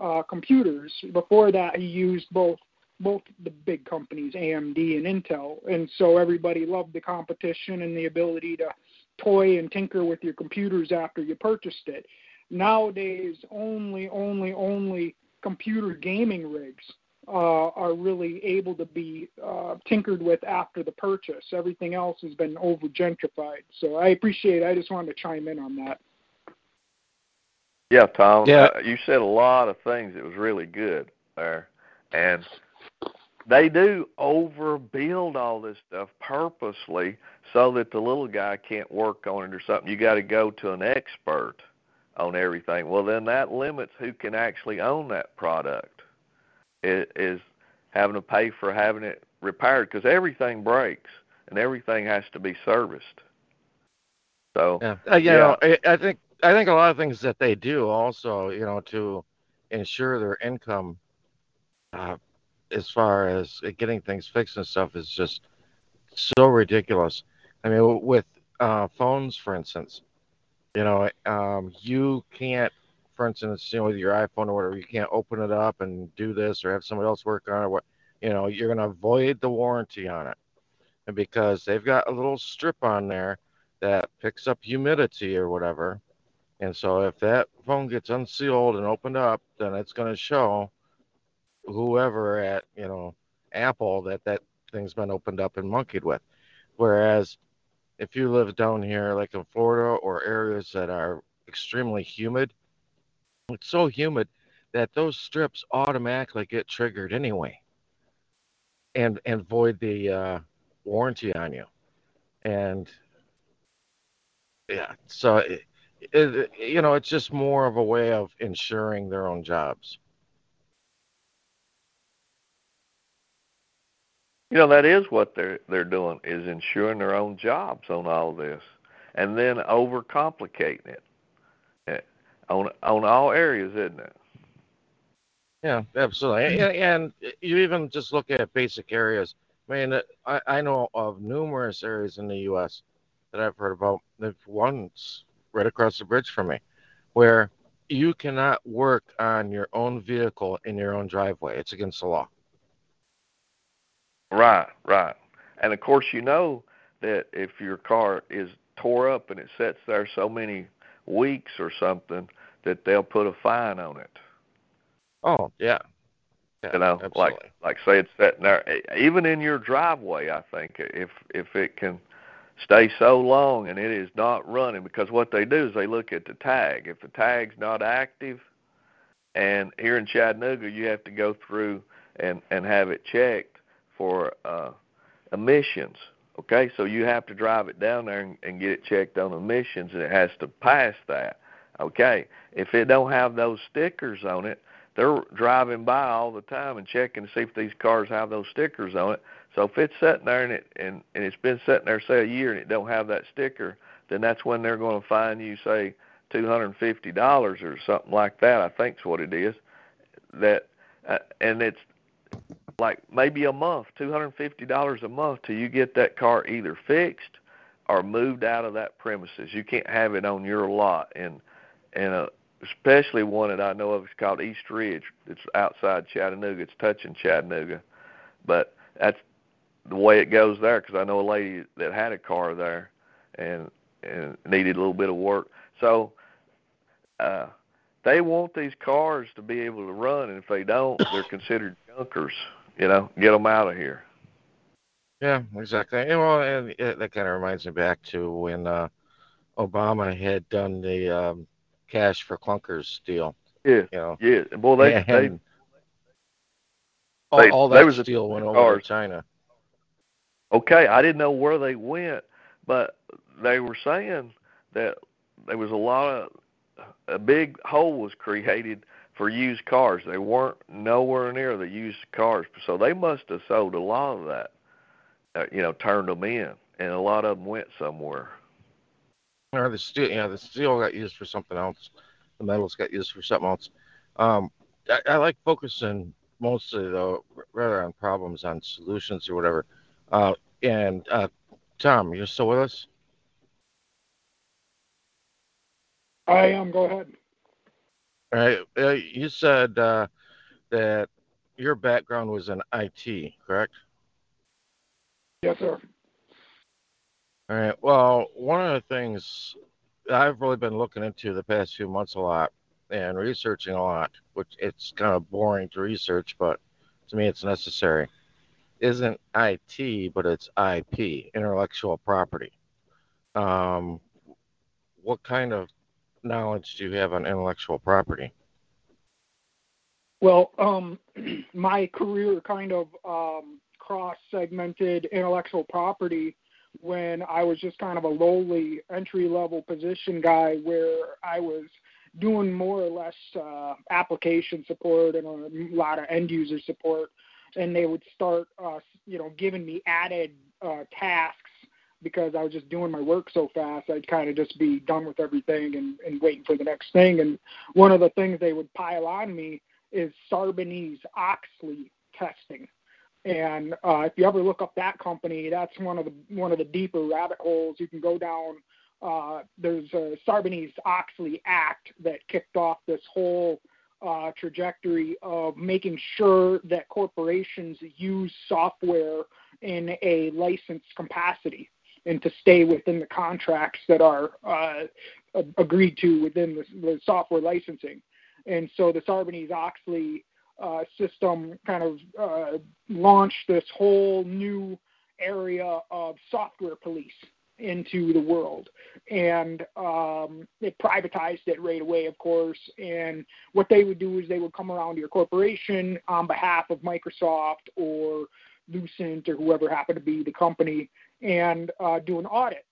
uh, computers. Before that, he used both both the big companies, A M D and Intel. And so everybody loved the competition and the ability to toy and tinker with your computers after you purchased it. Nowadays, only, only, only computer gaming rigs uh, are really able to be uh, tinkered with after the purchase. Everything else has been over-gentrified. So I appreciate it. I just wanted to chime in on that. Yeah, Tom, yeah. Uh, you said a lot of things that was really good there. And they do overbuild all this stuff purposely so that the little guy can't work on it or something. You got to go to an expert on everything. Well, then that limits who can actually own that product, it is having to pay for having it repaired, because everything breaks and everything has to be serviced. So, yeah, uh, you yeah. know, I, I think I think a lot of things that they do also, you know, to ensure their income. Uh, as far as getting things fixed and stuff is just so ridiculous. I mean, with uh, phones, for instance, you know, um, you can't, for instance, you know, with your iPhone or whatever, you can't open it up and do this or have somebody else work on it. Or, you know, you're going to void the warranty on it, and because they've got a little strip on there that picks up humidity or whatever. And so if that phone gets unsealed and opened up, then it's going to show whoever at, you know, Apple that that thing's been opened up and monkeyed with. Whereas if you live down here like in Florida or areas that are extremely humid, it's so humid that those strips automatically get triggered anyway and and void the uh, warranty on you. And yeah, so it, it, you know, it's just more of a way of ensuring their own jobs. You know, that is what they're they're doing, is ensuring their own jobs on all this, and then overcomplicating it on on all areas, isn't it? Yeah, absolutely. And, and you even just look at basic areas. I mean, I, I know of numerous areas in the U S that I've heard about. There's one right across the bridge from me where you cannot work on your own vehicle in your own driveway. It's against the law. Right, right. And, of course, you know that if your car is tore up and it sits there so many weeks or something, that they'll put a fine on it. Oh, yeah. yeah you know, absolutely. like like say it's sitting there. Even in your driveway, I think, if if it can stay so long and it is not running, because what they do is they look at the tag. If the tag's not active, and here in Chattanooga, you have to go through and, and have it checked for uh, emissions, okay? So you have to drive it down there and, and get it checked on emissions, and it has to pass that, okay? If it don't have those stickers on it, they're driving by all the time and checking to see if these cars have those stickers on it. So if it's sitting there and, it, and, and it's been sitting there, say, a year, and it don't have that sticker, then that's when they're going to fine you, say, two hundred fifty dollars or something like that, I think is what it is. That uh, and it's like maybe a month, two hundred fifty dollars a month till you get that car either fixed or moved out of that premises. You can't have it on your lot. And and uh, especially one that I know of is called East Ridge. It's outside Chattanooga. It's touching Chattanooga. But that's the way it goes there, because I know a lady that had a car there and, and needed a little bit of work. So uh, they want these cars to be able to run, and if they don't, they're considered junkers. You know, get them out of here. Yeah, exactly. And well, and it, that kind of reminds me back to when uh, Obama had done the um, cash for clunkers deal. Yeah, you know? yeah. Boy, they, and they, they all, they, all that was deal went over cars. to China. Okay, I didn't know where they went, but they were saying that there was a lot of a big hole was created for used cars. They weren't nowhere near the used cars, so they must have sold a lot of that, uh, you know, turned them in, and a lot of them went somewhere. Or the steel, you know, the steel got used for something else. The metals got used for something else. Um, I, I like focusing mostly, though, rather on problems, on solutions or whatever. Uh, and uh, Tom, you're still with us? I am. Go ahead. All right. Uh, you said uh, that your background was in I T, correct? Yes, sir. All right. Well, one of the things I've really been looking into the past few months a lot and researching a lot, which it's kind of boring to research, but to me it's necessary, isn't I T, but it's I P, intellectual property. Um, what kind of knowledge do you have on intellectual property? Well, um, my career kind of um, cross-segmented intellectual property when I was just kind of a lowly entry-level position guy where I was doing more or less uh, application support and a lot of end-user support, and they would start, uh, you know, giving me added uh, tasks because I was just doing my work so fast. I'd kind of just be done with everything and, and waiting for the next thing. And one of the things they would pile on me is Sarbanes-Oxley testing. And uh, if you ever look up that company, that's one of the one of the deeper rabbit holes you can go down. Uh, there's a Sarbanes-Oxley Act that kicked off this whole uh, trajectory of making sure that corporations use software in a licensed capacity and to stay within the contracts that are uh, agreed to within the, the software licensing. And so the Sarbanes-Oxley Uh, system kind of uh, launched this whole new area of software police into the world. And um, they privatized it right away, of course. And what they would do is they would come around to your corporation on behalf of Microsoft or Lucent or whoever happened to be the company and uh, do an audit.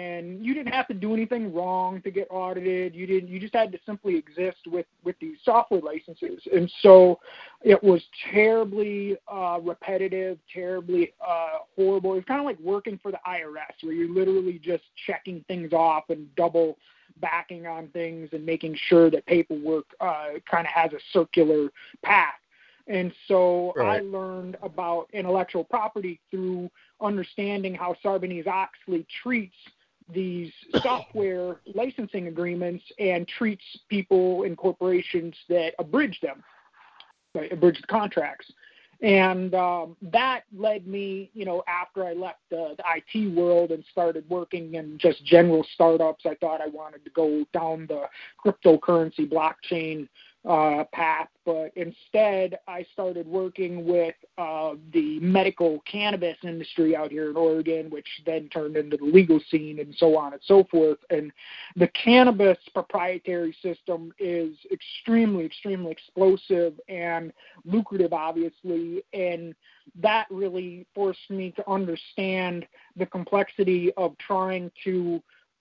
And you didn't have to do anything wrong to get audited. You didn't. You just had to simply exist with, with these software licenses. And so it was terribly uh, repetitive, terribly uh, horrible. It's kind of like working for the I R S, where you're literally just checking things off and double backing on things and making sure that paperwork uh, kind of has a circular path. And so right. I learned about intellectual property through understanding how Sarbanes-Oxley treats these software licensing agreements and treats people and corporations that abridge them, right, abridge the contracts. And um, that led me, you know, after I left the, the I T world and started working in just general startups, I thought I wanted to go down the cryptocurrency blockchain Uh, path, but instead I started working with uh, the medical cannabis industry out here in Oregon, which then turned into the legal scene and so on and so forth. And the cannabis proprietary system is extremely, extremely explosive and lucrative, obviously, and that really forced me to understand the complexity of trying to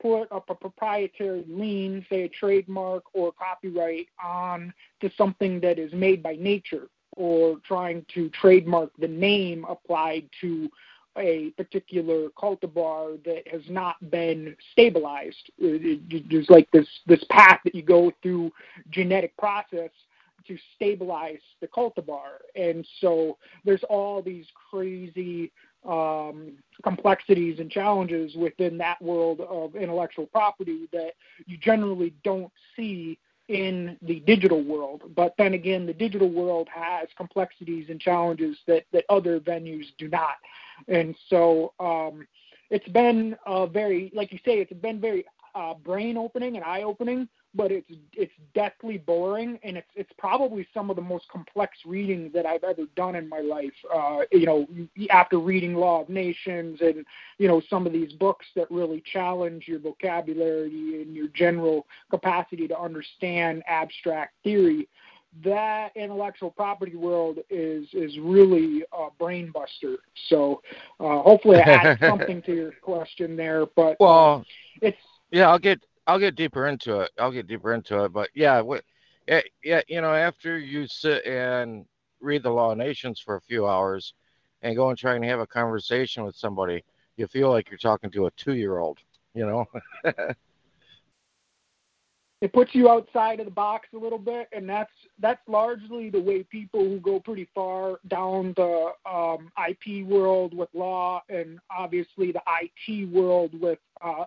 put up a proprietary lien, say a trademark or copyright, on to something that is made by nature, or trying to trademark the name applied to a particular cultivar that has not been stabilized. It, it, there's like this, this path that you go through genetic process to stabilize the cultivar. And so there's all these crazy Um, complexities and challenges within that world of intellectual property that you generally don't see in the digital world. But then again, the digital world has complexities and challenges that, that other venues do not. And so um, it's been a very, like you say, it's been very uh, brain-opening and eye-opening, but it's it's deathly boring, and it's it's probably some of the most complex reading that I've ever done in my life. Uh, you know, after reading Law of Nations and, you know, some of these books that really challenge your vocabulary and your general capacity to understand abstract theory, that intellectual property world is is really a brain buster. So uh, hopefully I added something to your question there, but well, it's yeah, I'll get. I'll get deeper into it. I'll get deeper into it. But yeah, what, yeah, you know, after you sit and read the Law of Nations for a few hours and go and try and have a conversation with somebody, you feel like you're talking to a two-year-old, you know? It puts you outside of the box a little bit, and that's that's largely the way people who go pretty far down the um, I P world with law, and obviously the I T world with uh,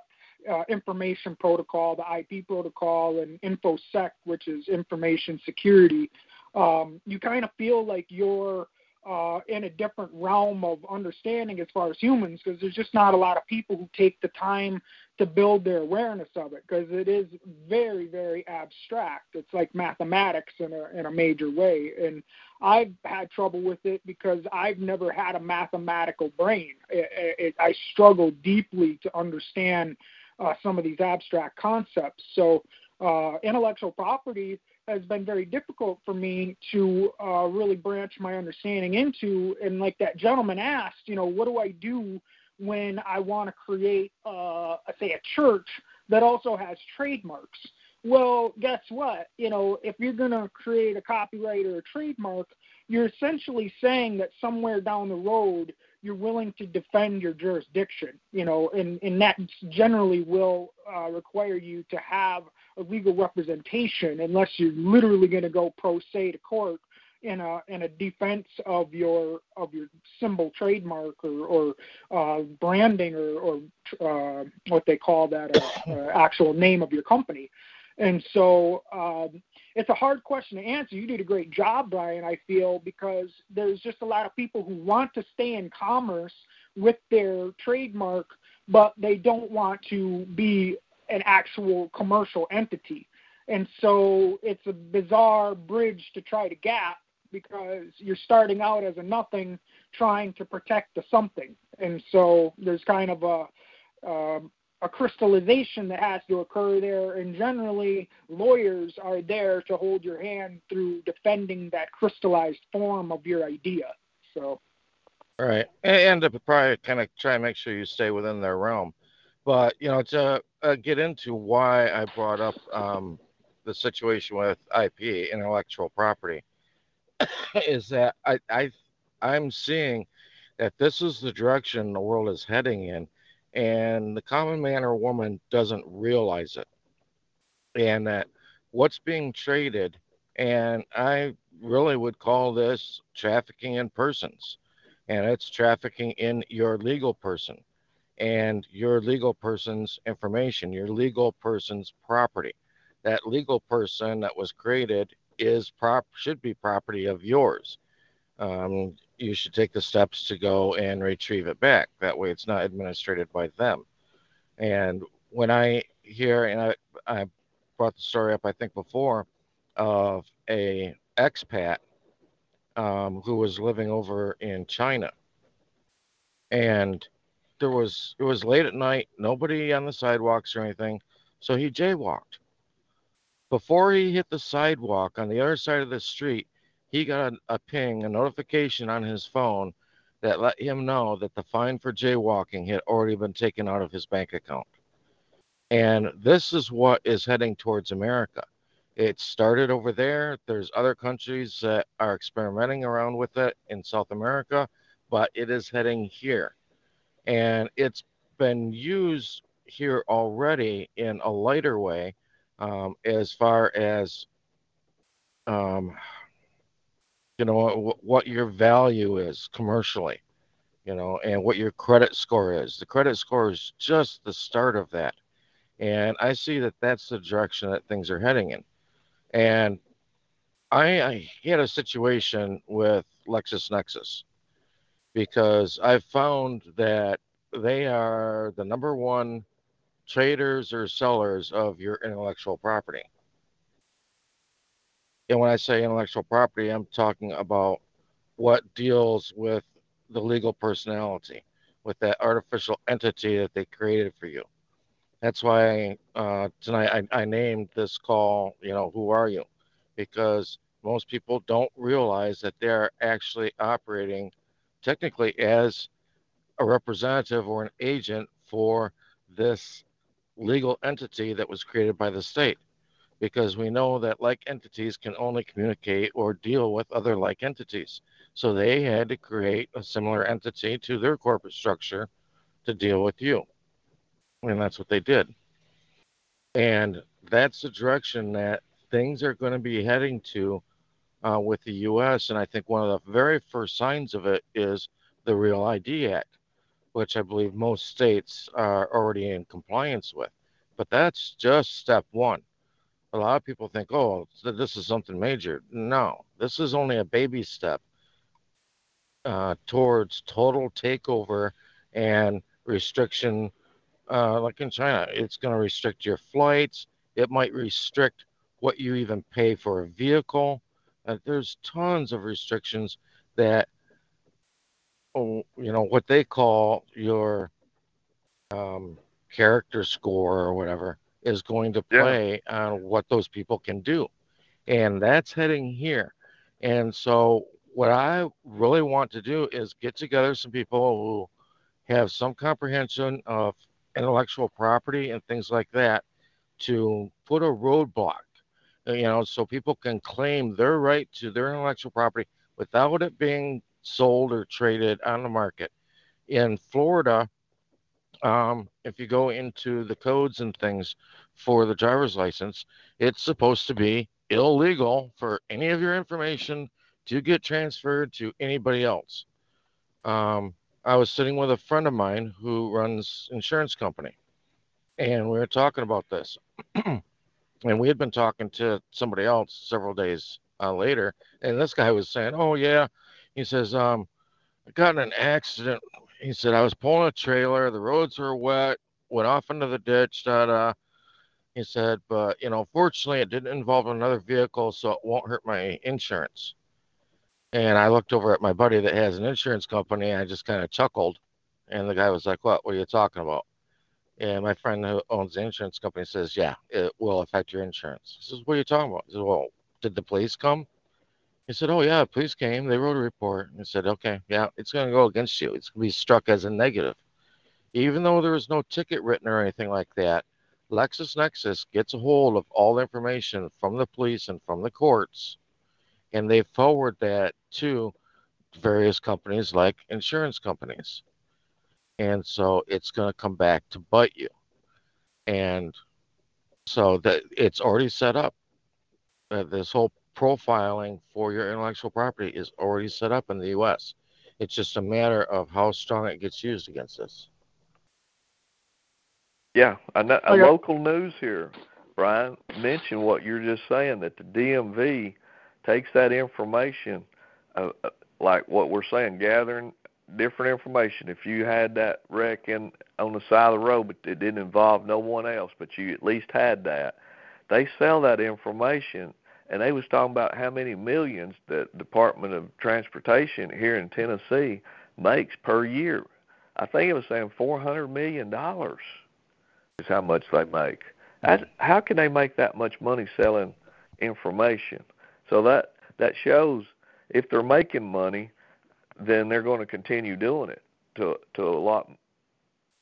uh, information protocol, the I P protocol, and InfoSec, which is information security. Um, you kind of feel like you're uh, in a different realm of understanding as far as humans, because there's just not a lot of people who take the time to build their awareness of it, because it is very, very abstract. It's like mathematics in a, in a major way. And I've had trouble with it because I've never had a mathematical brain. It, it, I struggle deeply to understand uh, some of these abstract concepts. So uh, intellectual property has been very difficult for me to uh, really branch my understanding into. And like that gentleman asked, you know, what do I do when I want to create, uh, say, a church that also has trademarks? Well, guess what? You know, if you're going to create a copyright or a trademark, you're essentially saying that somewhere down the road, you're willing to defend your jurisdiction, you know, and, and that generally will uh, require you to have a legal representation, unless you're literally going to go pro se to court in a in a defense of your of your symbol, trademark, or, or uh, branding, or, or uh, what they call that uh, uh, actual name of your company. And so um, it's a hard question to answer. You did a great job, Brian, I feel, because there's just a lot of people who want to stay in commerce with their trademark, but they don't want to be an actual commercial entity. And so it's a bizarre bridge to try to gap, because you're starting out as a nothing trying to protect the something. And so there's kind of a um, a crystallization that has to occur there, and generally lawyers are there to hold your hand through defending that crystallized form of your idea. So, all right, and to probably kind of try and make sure you stay within their realm. But, you know, to uh, get into why I brought up um, the situation with I P, intellectual property, is that I, I, I'm seeing that this is the direction the world is heading in, and the common man or woman doesn't realize it. And that what's being traded, and I really would call this trafficking in persons, and it's trafficking in your legal person, and your legal person's information, your legal person's property. That legal person that was created is prop should be property of yours. Um, you should take the steps to go and retrieve it back. That way it's not administrated by them. And when I hear, and I, I brought the story up, I think before, of a expat um, who was living over in China. And There was it was late at night, nobody on the sidewalks or anything, so he jaywalked. Before he hit the sidewalk on the other side of the street, he got a, a ping, a notification on his phone that let him know that the fine for jaywalking had already been taken out of his bank account. And this is what is heading towards America. It started over there. There's other countries that are experimenting around with it in South America, but it is heading here. And it's been used here already in a lighter way, um, as far as, um, you know, w- what your value is commercially, you know, and what your credit score is. The credit score is just the start of that. And I see that that's the direction that things are heading in. And I, I had a situation with LexisNexis, because I've found that they are the number one traders or sellers of your intellectual property. And when I say intellectual property, I'm talking about what deals with the legal personality, with that artificial entity that they created for you. That's why uh, tonight I, I named this call, you know, Who Are You? Because most people don't realize that they're actually operating technically as a representative or an agent for this legal entity that was created by the state, because we know that like entities can only communicate or deal with other like entities. So they had to create a similar entity to their corporate structure to deal with you. And that's what they did. And that's the direction that things are going to be heading to uh, with the U S. And I think one of the very first signs of it is the Real I D Act, which I believe most states are already in compliance with. But that's just step one. A lot of people think, oh, this is something major. No, this is only a baby step uh, towards total takeover and restriction. Uh, like in China, it's going to restrict your flights. It might restrict what you even pay for a vehicle. Uh, there's tons of restrictions that, oh, you know, what they call your um, character score or whatever is going to play yeah. on what those people can do. And that's heading here. And so what I really want to do is get together some people who have some comprehension of intellectual property and things like that to put a roadblock, you know, so people can claim their right to their intellectual property without it being sold or traded on the market. In Florida, um, if you go into the codes and things for the driver's license, it's supposed to be illegal for any of your information to get transferred to anybody else. Um, I was sitting with a friend of mine who runs an insurance company, and we were talking about this. And we had been talking to somebody else several days uh, later, and this guy was saying, oh, yeah. He says, um, I got in an accident. He said, I was pulling a trailer. The roads were wet, went off into the ditch. Da, da. He said, but, you know, fortunately, it didn't involve another vehicle, so it won't hurt my insurance. And I looked over at my buddy that has an insurance company, and I just kind of chuckled. And the guy was like, what? What are you talking about? And my friend who owns the insurance company says, yeah, it will affect your insurance. I says, what are you talking about? He says, well, did the police come? He said, oh, yeah, police came. They wrote a report. And he said, okay, yeah, it's going to go against you. It's going to be struck as a negative. Even though there was no ticket written or anything like that, LexisNexis gets a hold of all the information from the police and from the courts, and they forward that to various companies like insurance companies. And so it's going to come back to bite you. And so that it's already set up. Uh, this whole profiling for your intellectual property is already set up in the U S. It's just a matter of how strong it gets used against us. Yeah, I know, a local news here, Brian, mentioned what you're just saying, that the D M V takes that information, uh, like what we're saying, gathering different information. If you had that wreck in, on the side of the road, but it didn't involve no one else, but you at least had that, they sell that information. And they was talking about how many millions the Department of Transportation here in Tennessee makes per year. I think it was saying four hundred million dollars is how much they make. That's, how can they make that much money selling information? So that, that shows if they're making money, then they're going to continue doing it to to a lot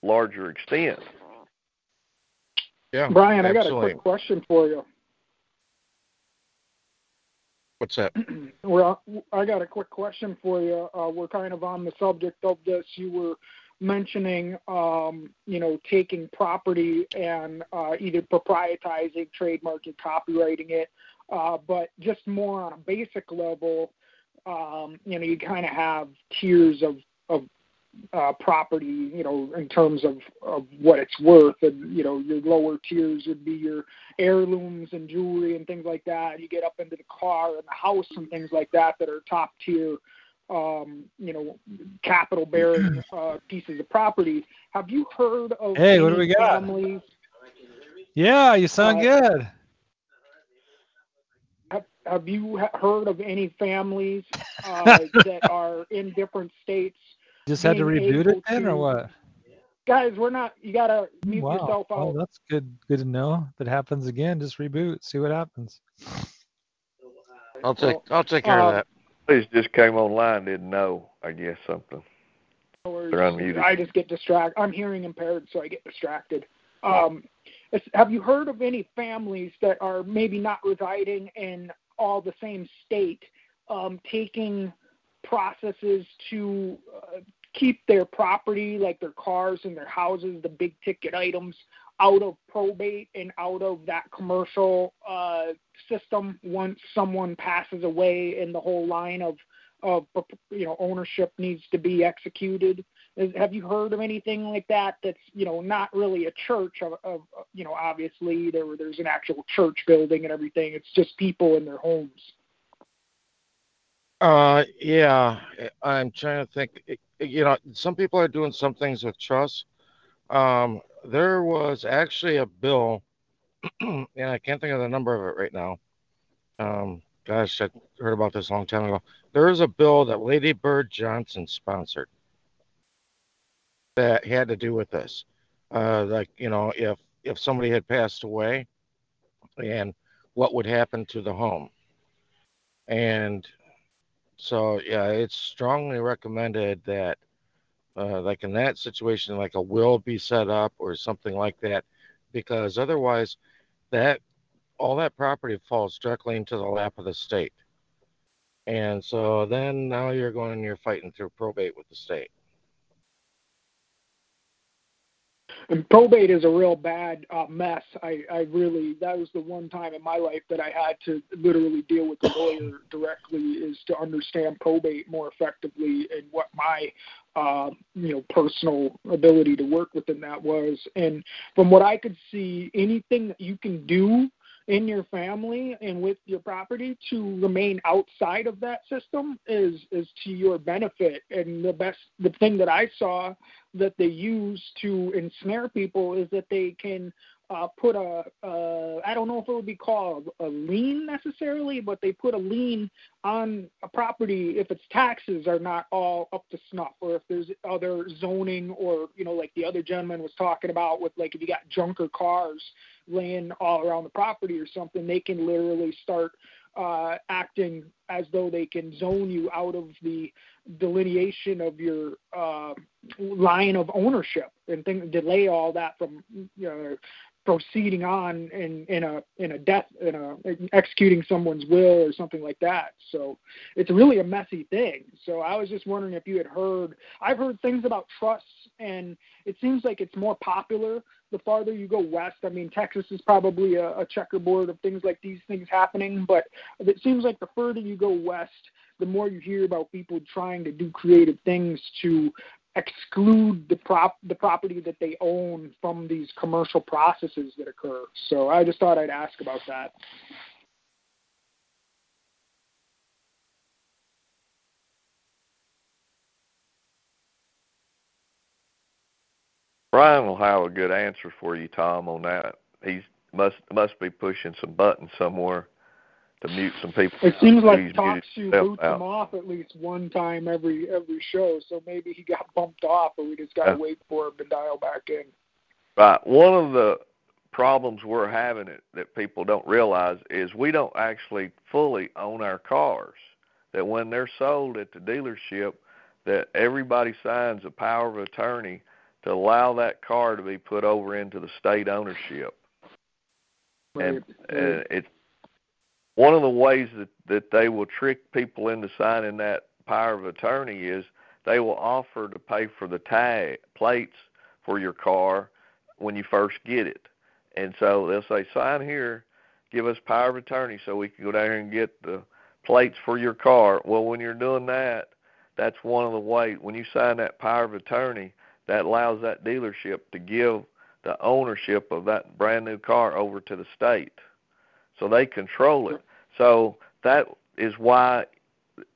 larger extent. Yeah, Brian, absolutely. I got a quick question for you. What's that? Well, I got a quick question for you. Uh, we're kind of on the subject of this. You were mentioning, um, you know, taking property and uh, either proprietizing, trademarking, copywriting it, uh, but just more on a basic level, um, you know, you kind of have tiers of, of uh, property, you know, in terms of, of what it's worth. And, you know, your lower tiers would be your heirlooms and jewelry and things like that. You get up into the car and the house and things like that that are top tier, um, you know, capital bearing uh, pieces of property. Have you heard of hey, what do we got? Families? Yeah, you sound uh, good. Have, have you heard of any families uh, that are in different states? Just had to reboot it then, to, or what? Guys, we're not. You gotta mute wow. yourself out. Oh, that's good. Good to know. If it happens again, just reboot. See what happens. I'll take. I'll take care uh, of that. Please just came online. Didn't know. I guess something. They're unmuted. I just get distracted. I'm hearing impaired, so I get distracted. Um, have you heard of any families that are maybe not residing in all the same state, um, taking processes to uh, keep their property, like their cars and their houses, the big ticket items, out of probate and out of that commercial uh, system once someone passes away and the whole line of, of you know, ownership needs to be executed. Is, have you heard of anything like that that's, you know, not really a church of, of you know, obviously there there's an actual church building and everything. It's just people in their homes. Uh, yeah, I'm trying to think. You know, some people are doing some things with trusts. Um, there was actually a bill, and I can't think of the number of it right now. Um, gosh, I heard about this a long time ago. There was a bill that Lady Bird Johnson sponsored that had to do with this. Uh, like, you know, if, if somebody had passed away and what would happen to the home. And so, yeah, it's strongly recommended that, Uh, like in that situation, like a will be set up or something like that, because otherwise that all that property falls directly into the lap of the state. And so then now you're going and you're fighting through probate with the state. And probate is a real bad uh, mess. I, I really, that was the one time in my life that I had to literally deal with the lawyer directly, is to understand probate more effectively and what my Uh, you know, personal ability to work within that was. And from what I could see, anything that you can do in your family and with your property to remain outside of that system is, is to your benefit. And the best, the thing that I saw that they use to ensnare people is that they can uh, put a, uh, I don't know if it would be called a lien necessarily, but they put a lien on a property if its taxes are not all up to snuff, or if there's other zoning, or, you know, like the other gentleman was talking about with, like, if you got junk or cars laying all around the property or something, they can literally start uh, acting as though they can zone you out of the delineation of your uh, line of ownership and things, delay all that from, you know, proceeding on in, in a in a death in a in executing someone's will or something like that. So it's really a messy thing. So I was just wondering if you had heard. I've heard things about trusts, and it seems like it's more popular the farther you go west. I mean, Texas is probably a, a checkerboard of things like these things happening, but it seems like the further you go west, the more you hear about people trying to do creative things to exclude the prop the property that they own from these commercial processes that occur. So I just thought I'd ask about that. Brian will have a good answer for you, Tom, on that. He must must be pushing some buttons somewhere to mute some people. It seems like Talkshoe boots him off at least one time every every show, so maybe he got bumped off, but we just got to uh, wait for him to dial back in. Right. One of the problems we're having it, that people don't realize, is we don't actually fully own our cars, that when they're sold at the dealership, that everybody signs a power of attorney to allow that car to be put over into the state ownership. Right. And uh, it's one of the ways that, that they will trick people into signing that power of attorney is they will offer to pay for the tag plates for your car when you first get it. And so they'll say, sign here, give us power of attorney so we can go down here and get the plates for your car. Well, when you're doing that, that's one of the ways. When you sign that power of attorney, that allows that dealership to give the ownership of that brand new car over to the state. So they control it. So that is why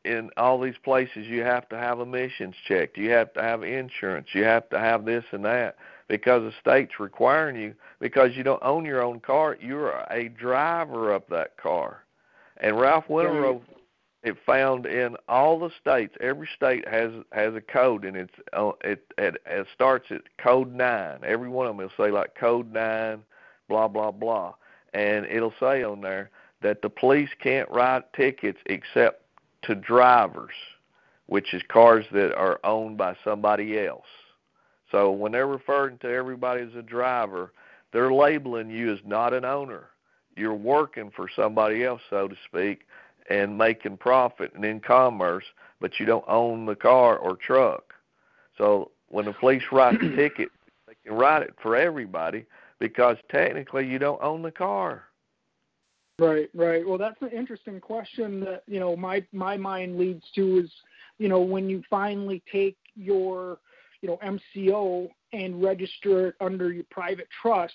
in all these places you have to have emissions checked. You have to have insurance. You have to have this and that, because the state's requiring you, because you don't own your own car. You're a driver of that car. And Ralph Winterow, it found in all the states, every state has has a code, and it's it, it, it starts at code nine. Every one of them will say like code nine, blah, blah, blah. And it'll say on there that the police can't write tickets except to drivers, which is cars that are owned by somebody else. So when they're referring to everybody as a driver, they're labeling you as not an owner. You're working for somebody else, so to speak, and making profit and in commerce, but you don't own the car or truck. So when the police write a ticket, they can write it for everybody because technically you don't own the car. Right, right. Well, that's an interesting question that, you know, my, my mind leads to is, you know, when you finally take your, you know, M C O and register it under your private trust,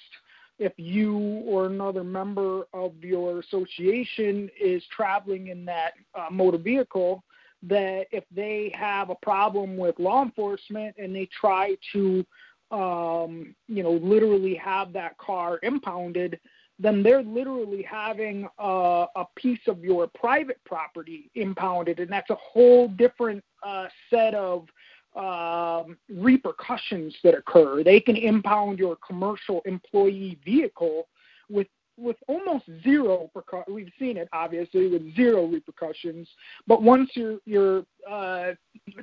if you or another member of your association is traveling in that uh, motor vehicle, that if they have a problem with law enforcement and they try to, um, you know, literally have that car impounded, then they're literally having a, a piece of your private property impounded, and that's a whole different uh, set of um, repercussions that occur. They can impound your commercial employee vehicle with with almost zero repercussions. We've seen it, obviously, with zero repercussions. But once your your uh,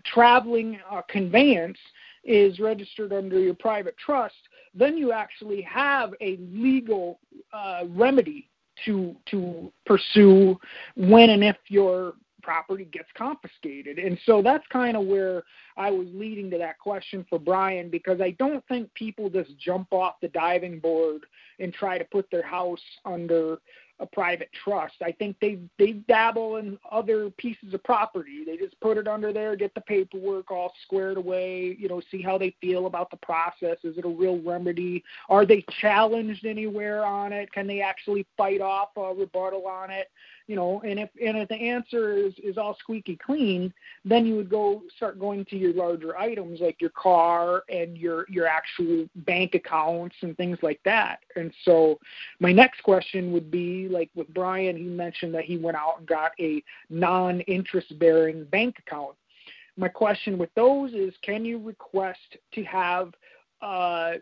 traveling uh, conveyance is registered under your private trust, then you actually have a legal uh, remedy to to pursue when and if your property gets confiscated. And so that's kind of where I was leading to that question for Brian, because I don't think people just jump off the diving board and try to put their house under a private trust. I think they, they dabble in other pieces of property. They just put it under there, get the paperwork all squared away, you know, see how they feel about the process. Is it a real remedy? Are they challenged anywhere on it? Can they actually fight off a rebuttal on it? You know, and if, and if the answer is, is all squeaky clean, then you would go start going to your larger items like your car and your, your actual bank accounts and things like that. And so my next question would be, like with Brian, he mentioned that he went out and got a non-interest-bearing bank account. My question with those is, can you request to have uh,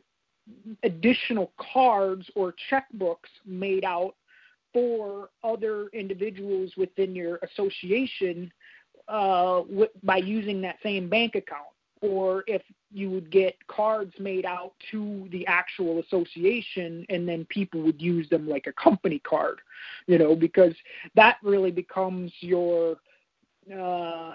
additional cards or checkbooks made out for other individuals within your association uh, w- by using that same bank account? Or if you would get cards made out to the actual association and then people would use them like a company card, you know, because that really becomes your uh,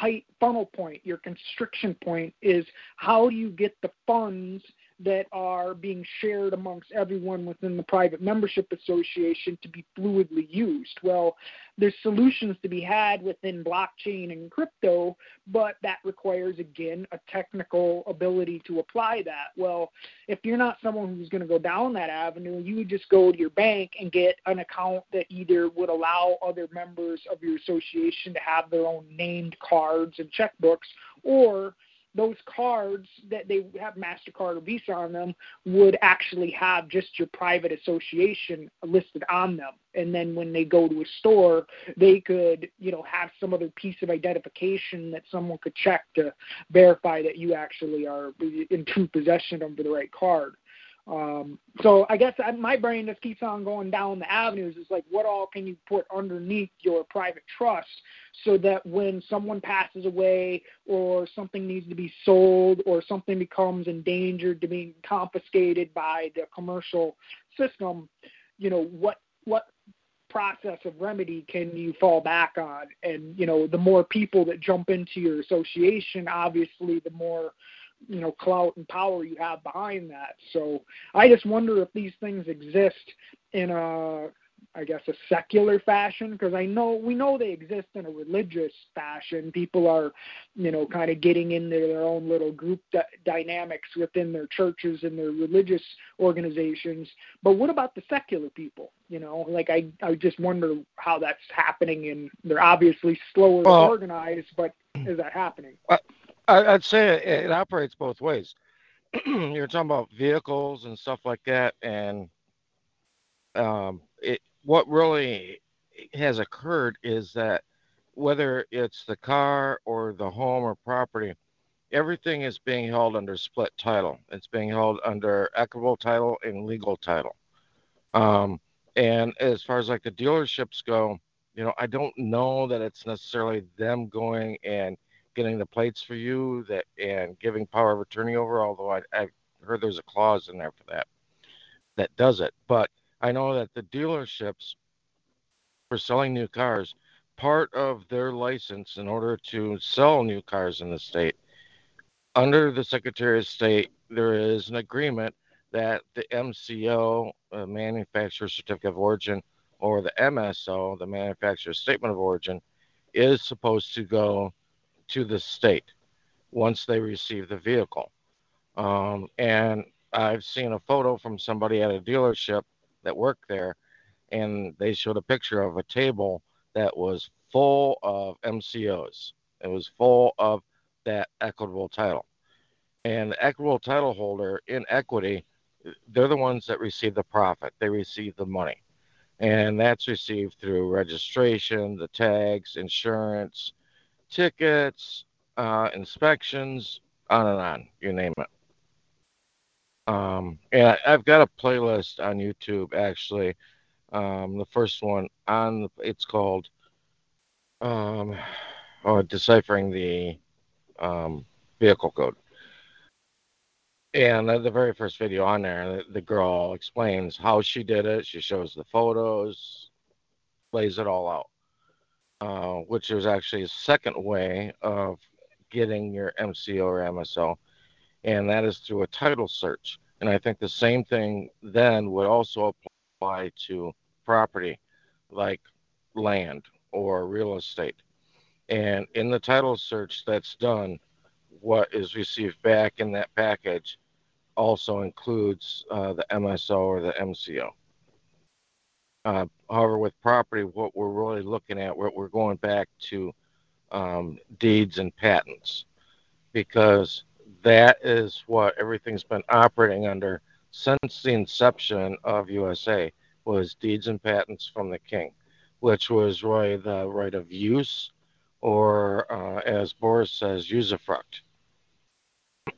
tight funnel point, your constriction point is how do you get the funds that are being shared amongst everyone within the private membership association to be fluidly used. Well, there's solutions to be had within blockchain and crypto, but that requires, again, a technical ability to apply that. Well, if you're not someone who's going to go down that avenue, you would just go to your bank and get an account that either would allow other members of your association to have their own named cards and checkbooks, or those cards that they have MasterCard or Visa on them would actually have just your private association listed on them. And then when they go to a store, they could, you know, have some other piece of identification that someone could check to verify that you actually are in true possession of the right card. Um, so I guess I, my brain just keeps on going down the avenues. It's like, what all can you put underneath your private trust so that when someone passes away or something needs to be sold or something becomes endangered to being confiscated by the commercial system, you know, what, what process of remedy can you fall back on? And, you know, the more people that jump into your association, obviously the more, you know, clout and power you have behind that. So I just wonder if these things exist in a, I guess, a secular fashion, because I know we know they exist in a religious fashion. People are, you know, kind of getting into their own little group di- dynamics within their churches and their religious organizations. But what about the secular people? You know, like I, I just wonder how that's happening, and they're obviously slower well, to organize, but is that happening? Uh, I'd say it, it operates both ways. You're talking about vehicles and stuff like that, and um, it, what really has occurred is that whether it's the car or the home or property, everything is being held under split title. It's being held under equitable title and legal title. Um, and as far as like the dealerships go, you know, I don't know that it's necessarily them going and getting the plates for you that and giving power of attorney over, although I, I heard there's a clause in there for that that does it. But I know that the dealerships for selling new cars, part of their license in order to sell new cars in the state under the Secretary of State, there is an agreement that the M C O, uh, Manufacturer Certificate of Origin, or the M S O, the Manufacturer Statement of Origin, is supposed to go to the state once they receive the vehicle. Um, and I've seen a photo from somebody at a dealership that worked there, and they showed a picture of a table that was full of M C Os. It was full of that equitable title. And the equitable title holder in equity, they're the ones that receive the profit. They receive the money. And that's received through registration, the tags, insurance, tickets, uh, inspections, on and on, you name it. Um, and I, I've got a playlist on YouTube, actually. Um, the first one on, it's called um, oh, Deciphering the um, Vehicle Code. And the very first video on there, the girl explains how she did it. She shows the photos, lays it all out, uh, which is actually a second way of getting your M C O or M S O, and that is through a title search. And I think the same thing then would also apply to property, like land or real estate. And in the title search that's done, what is received back in that package also includes uh, the M S O or the M C O. Uh, however, with property, what we're really looking at, we're, we're going back to um, deeds and patents, because that is what everything's been operating under since the inception of U S A, was deeds and patents from the king, which was really the right of use, or uh, as Boris says, usufruct.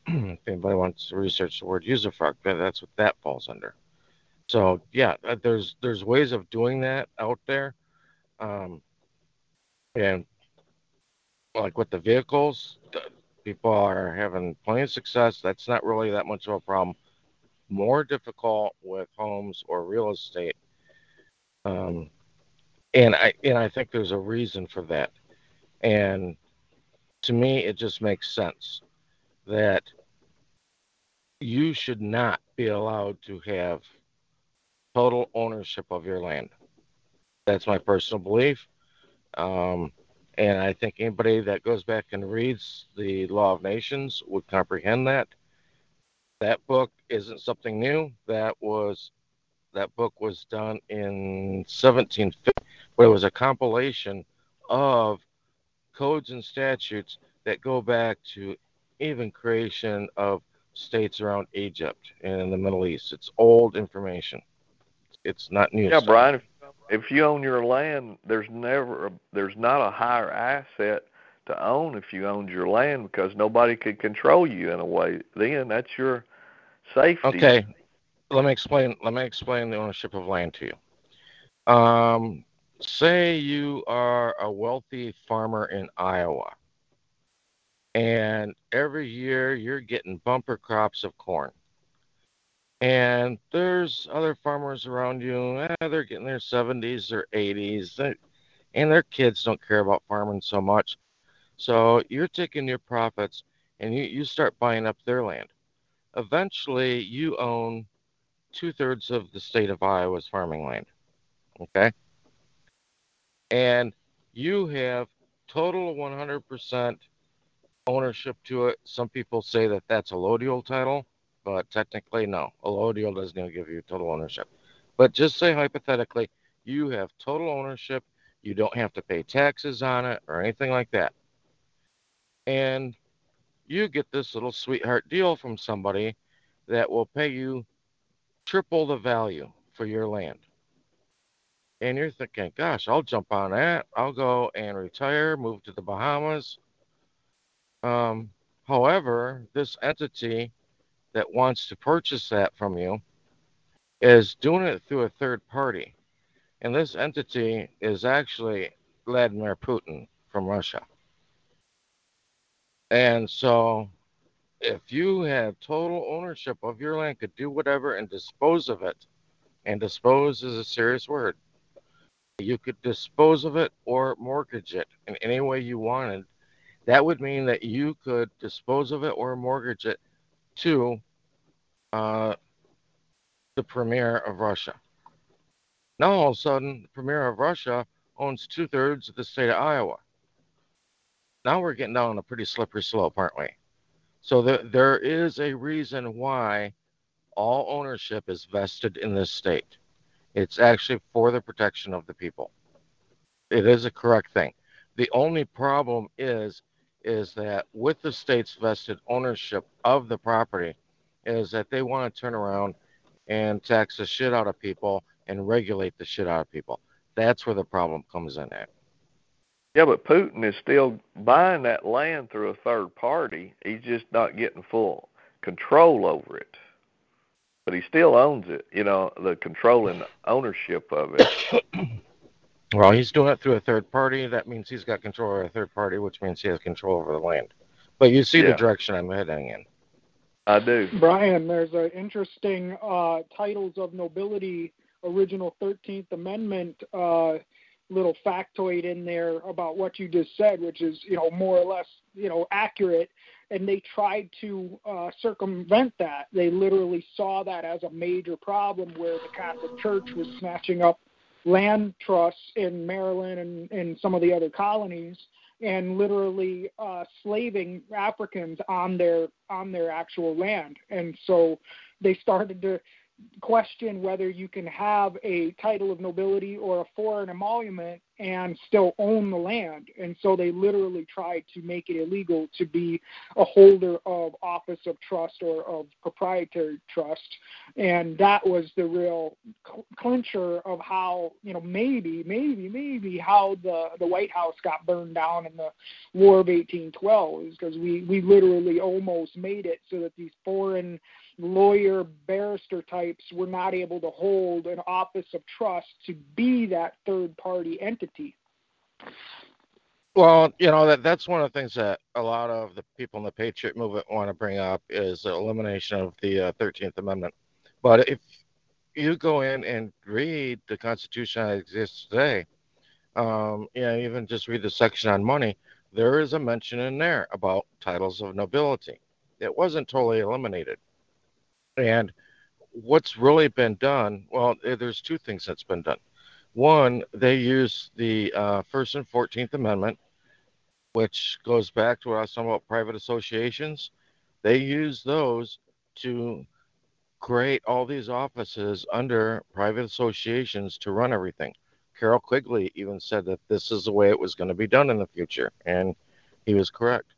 If anybody wants to research the word usufruct, that's what that falls under. So yeah, there's there's ways of doing that out there, um, and like with the vehicles, people are having plenty of success. That's not really that much of a problem. More difficult with homes or real estate, um, and I and I think there's a reason for that. And to me, it just makes sense that you should not be allowed to have total ownership of your land. That's my personal belief. Um, and I think anybody that goes back and reads the Law of Nations would comprehend that. That book isn't something new. That was that book was done in seventeen fifty, but it was a compilation of codes and statutes that go back to even creation of states around Egypt and in the Middle East. It's old information. It's not new. Yeah, stuff. Brian, if, if you own your land, there's never a, there's not a higher asset to own if you owned your land, because nobody could control you in a way. Then that's your safety. Okay, let me explain. Let me explain the ownership of land to you. Um. Say you are a wealthy farmer in Iowa, and every year you're getting bumper crops of corn. And there's other farmers around you, eh, they're getting their seventies or eighties, they, and their kids don't care about farming so much. So you're taking your profits, and you, you start buying up their land. Eventually, you own two-thirds of the state of Iowa's farming land, okay? And you have total one hundred percent ownership to it. Some people say that that's a allodial title, but technically, no. Allodial doesn't even give you total ownership. But just say hypothetically, you have total ownership. You don't have to pay taxes on it or anything like that. And you get this little sweetheart deal from somebody that will pay you triple the value for your land. And you're thinking, gosh, I'll jump on that. I'll go and retire, move to the Bahamas. Um, however, this entity that wants to purchase that from you is doing it through a third party. And this entity is actually Vladimir Putin from Russia. And so if you have total ownership of your land, could do whatever and dispose of it, and dispose is a serious word. You could dispose of it or mortgage it in any way you wanted. that would mean that you could dispose of it or mortgage it to uh, the premier of Russia. Now, all of a sudden, the premier of Russia owns two-thirds of the state of Iowa. Now we're getting down on a pretty slippery slope, aren't we? So there, there is a reason why all ownership is vested in this state. It's actually for the protection of the people. It is a correct thing. The only problem is, is that with the state's vested ownership of the property is that they want to turn around and tax the shit out of people and regulate the shit out of people. That's where the problem comes in at. Yeah, but Putin is still buying that land through a third party. He's just not getting full control over it. But he still owns it, you know, the control and ownership of it. Well, he's doing it through a third party. That means he's got control over a third party, which means he has control over the land. But you see yeah. the direction I'm heading in. I do. Brian, there's an interesting uh, titles of nobility, original thirteenth Amendment uh, little factoid in there about what you just said, which is, you know, more or less, you know, accurate. And they tried to uh, circumvent that. They literally saw that as a major problem where the Catholic Church was snatching up land trusts in Maryland and, and some of the other colonies and literally uh, slaving Africans on their on their actual land. And so they started to question whether you can have a title of nobility or a foreign emolument and still own the land. And so they literally tried to make it illegal to be a holder of office of trust or of proprietary trust. And that was the real clincher of how, you know, maybe, maybe, maybe how the, the White House got burned down in the War of eighteen twelve, is because we, we literally almost made it so that these foreign lawyer barrister types were not able to hold an office of trust to be that third party entity. Well, you know, that that's one of the things that a lot of the people in the Patriot movement want to bring up is the elimination of the uh, thirteenth Amendment. But if you go in and read the Constitution that exists today, um, you know, even just read the section on money, there is a mention in there about titles of nobility. It wasn't totally eliminated. And what's really been done, well, there's two things that's been done. One, they use the uh, First and Fourteenth Amendment, which goes back to what I was talking about, private associations. They use those to create all these offices under private associations to run everything. Carol Quigley even said that this is the way it was going to be done in the future, and he was correct.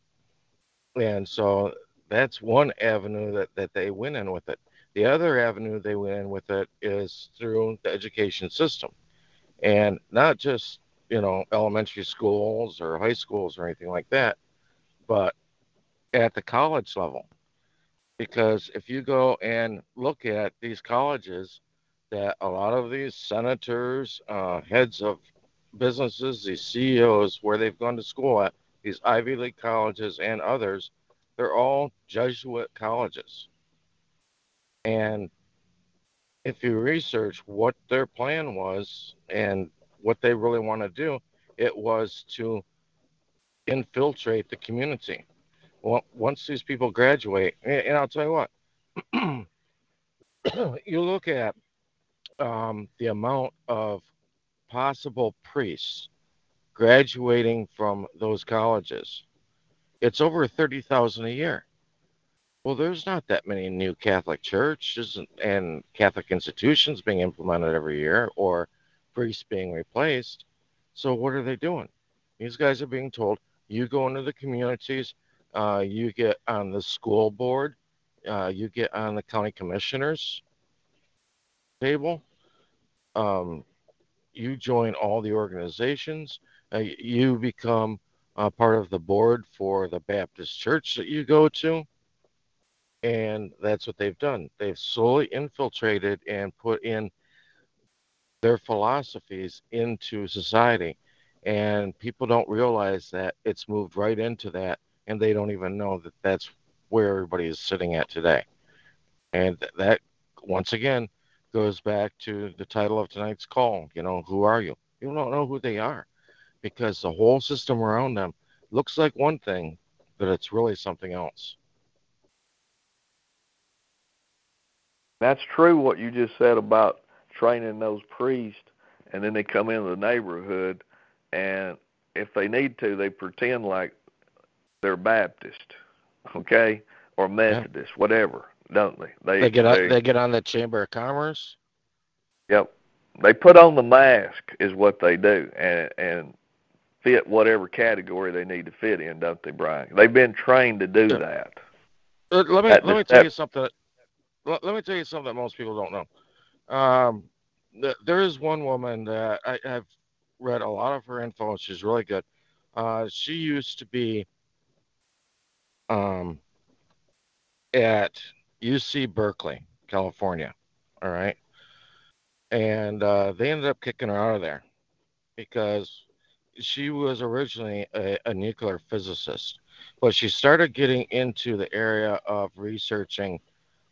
And so that's one avenue that, that they went in with it. The other avenue they went in with it is through the education system. And not just, you know, elementary schools or high schools or anything like that, but at the college level. Because if you go and look at these colleges that a lot of these senators, uh, heads of businesses, these C E Os, where they've gone to school at, these Ivy League colleges and others, they're all Jesuit colleges. And if you research what their plan was and what they really want to do, it was to infiltrate the community. Well, once these people graduate, and I'll tell you what, you look at um, the amount of possible priests graduating from those colleges. It's over thirty thousand a year. Well, there's not that many new Catholic churches and Catholic institutions being implemented every year or priests being replaced. So what are they doing? These guys are being told, you go into the communities, uh, you get on the school board, uh, you get on the county commissioner's table, um, you join all the organizations, uh, you become Uh, part of the board for the Baptist church that you go to. And that's what they've done. They've slowly infiltrated and put in their philosophies into society. And people don't realize that it's moved right into that. And they don't even know that that's where everybody is sitting at today. And that, once again, goes back to the title of tonight's call. You know, who are you? You don't know who they are, because the whole system around them looks like one thing, but it's really something else. That's true what you just said about training those priests, and then they come into the neighborhood, and if they need to, they pretend like they're Baptist, okay, or Methodist, yeah. whatever, don't they? They, they, get they, on, they get on the Chamber of Commerce? Yep. They put on the mask is what they do, and, and fit whatever category they need to fit in, don't they, Brian? They've been trained to do yeah. that. Uh, let me, let the, me tell that, you something. Let me tell you something that most people don't know. Um, th- there is one woman that I, I've read a lot of her info, and she's really good. Uh, she used to be um, at U C Berkeley, California, all right? And uh, they ended up kicking her out of there because she was originally a, a nuclear physicist, but she started getting into the area of researching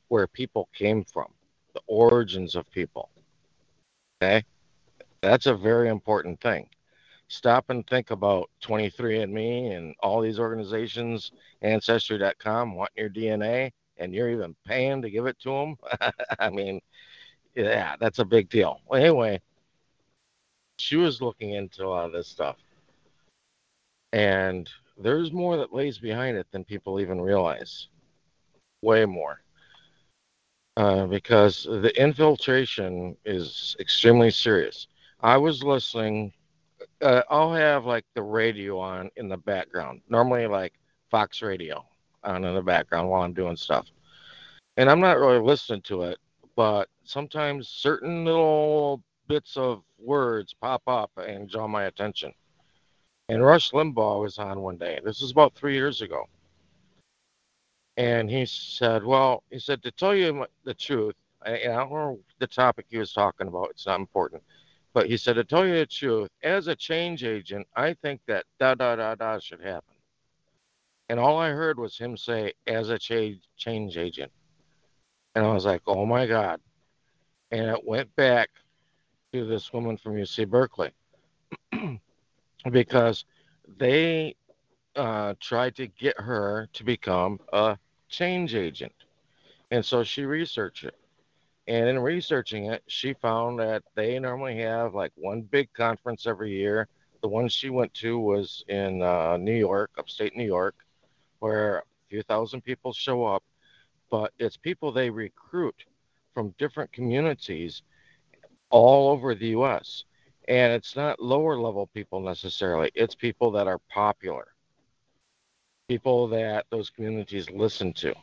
where people came from, the origins of people. Okay? That's a very important thing. Stop and think about twenty-three and me and all these organizations, Ancestry dot com, wanting your D N A, and you're even paying to give it to them. I mean, yeah, that's a big deal. Well, anyway, she was looking into a lot of this stuff. And there's more that lays behind it than people even realize. Way more. Uh, because the infiltration is extremely serious. I was listening. Uh, I'll have like the radio on in the background. Normally like Fox Radio on in the background while I'm doing stuff. And I'm not really listening to it, but sometimes certain little bits of words pop up and draw my attention. And Rush Limbaugh was on one day. This is about three years ago. And he said, well, he said, to tell you the truth, and I don't know the topic he was talking about, it's not important, but he said, to tell you the truth, as a change agent, I think that da-da-da-da should happen. And all I heard was him say, as a change change agent. And I was like, oh, my God. And it went back to this woman from U C Berkeley because they uh, tried to get her to become a change agent. And so she researched it. And in researching it, she found that they normally have like one big conference every year. The one she went to was in uh, New York, upstate New York, where a few thousand people show up. But it's people they recruit from different communities all over the U S. And it's not lower level people necessarily. It's people that are popular. People that those communities listen to.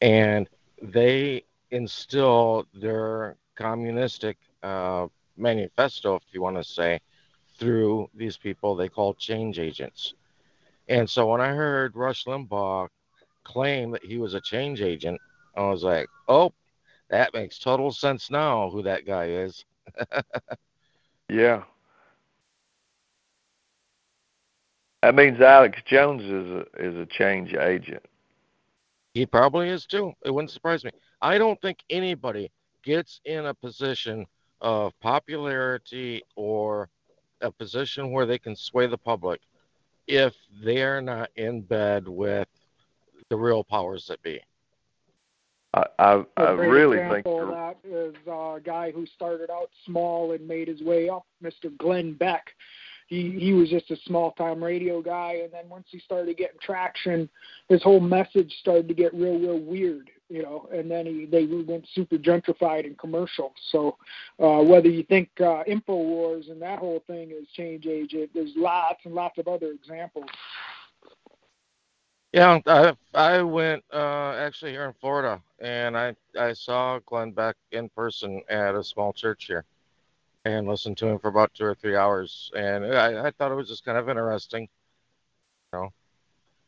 And they instill their communistic uh, manifesto, if you want to say, through these people they call change agents. And so when I heard Rush Limbaugh claim that he was a change agent, I was like, oh, that makes total sense now who that guy is. Yeah. That means Alex Jones is a, is a change agent. He probably is too. It wouldn't surprise me. I don't think anybody gets in a position of popularity or a position where they can sway the public if they're not in bed with the real powers that be. I, I, I really think... A great example of that is a guy who started out small and made his way up, Mister Glenn Beck. He he was just a small-time radio guy, and then once he started getting traction, his whole message started to get real, real weird, you know, and then he they went super gentrified and commercial. So uh, whether you think uh, InfoWars and that whole thing is change agent, there's lots and lots of other examples. Yeah, I I went uh, actually here in Florida, and I, I saw Glenn Beck in person at a small church here and listened to him for about two or three hours, and I, I thought it was just kind of interesting, you know.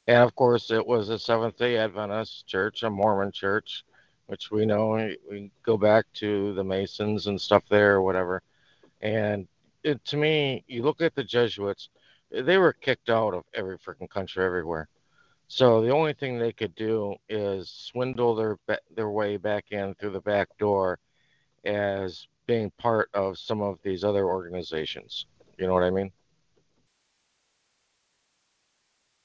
And, of course, it was a Seventh-day Adventist church, a Mormon church, which we know we, we go back to the Masons and stuff there or whatever. And it, to me, you look at the Jesuits, they were kicked out of every freaking country everywhere. So the only thing they could do is swindle their their way back in through the back door as being part of some of these other organizations. You know what I mean?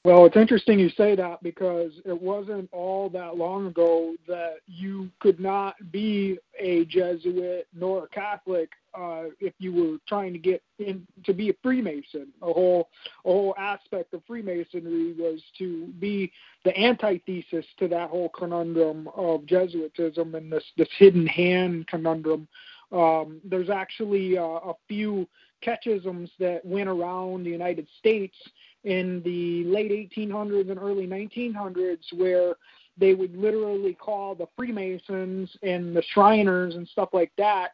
Well, it's interesting you say that, because it wasn't all that long ago that you could not be a Jesuit nor a Catholic uh, if you were trying to get in to be a Freemason. A whole a whole aspect of Freemasonry was to be the antithesis to that whole conundrum of Jesuitism and this, this hidden hand conundrum. Um, there's actually uh, a few catechisms that went around the United States in the late eighteen hundreds and early nineteen hundreds where they would literally call the Freemasons and the Shriners and stuff like that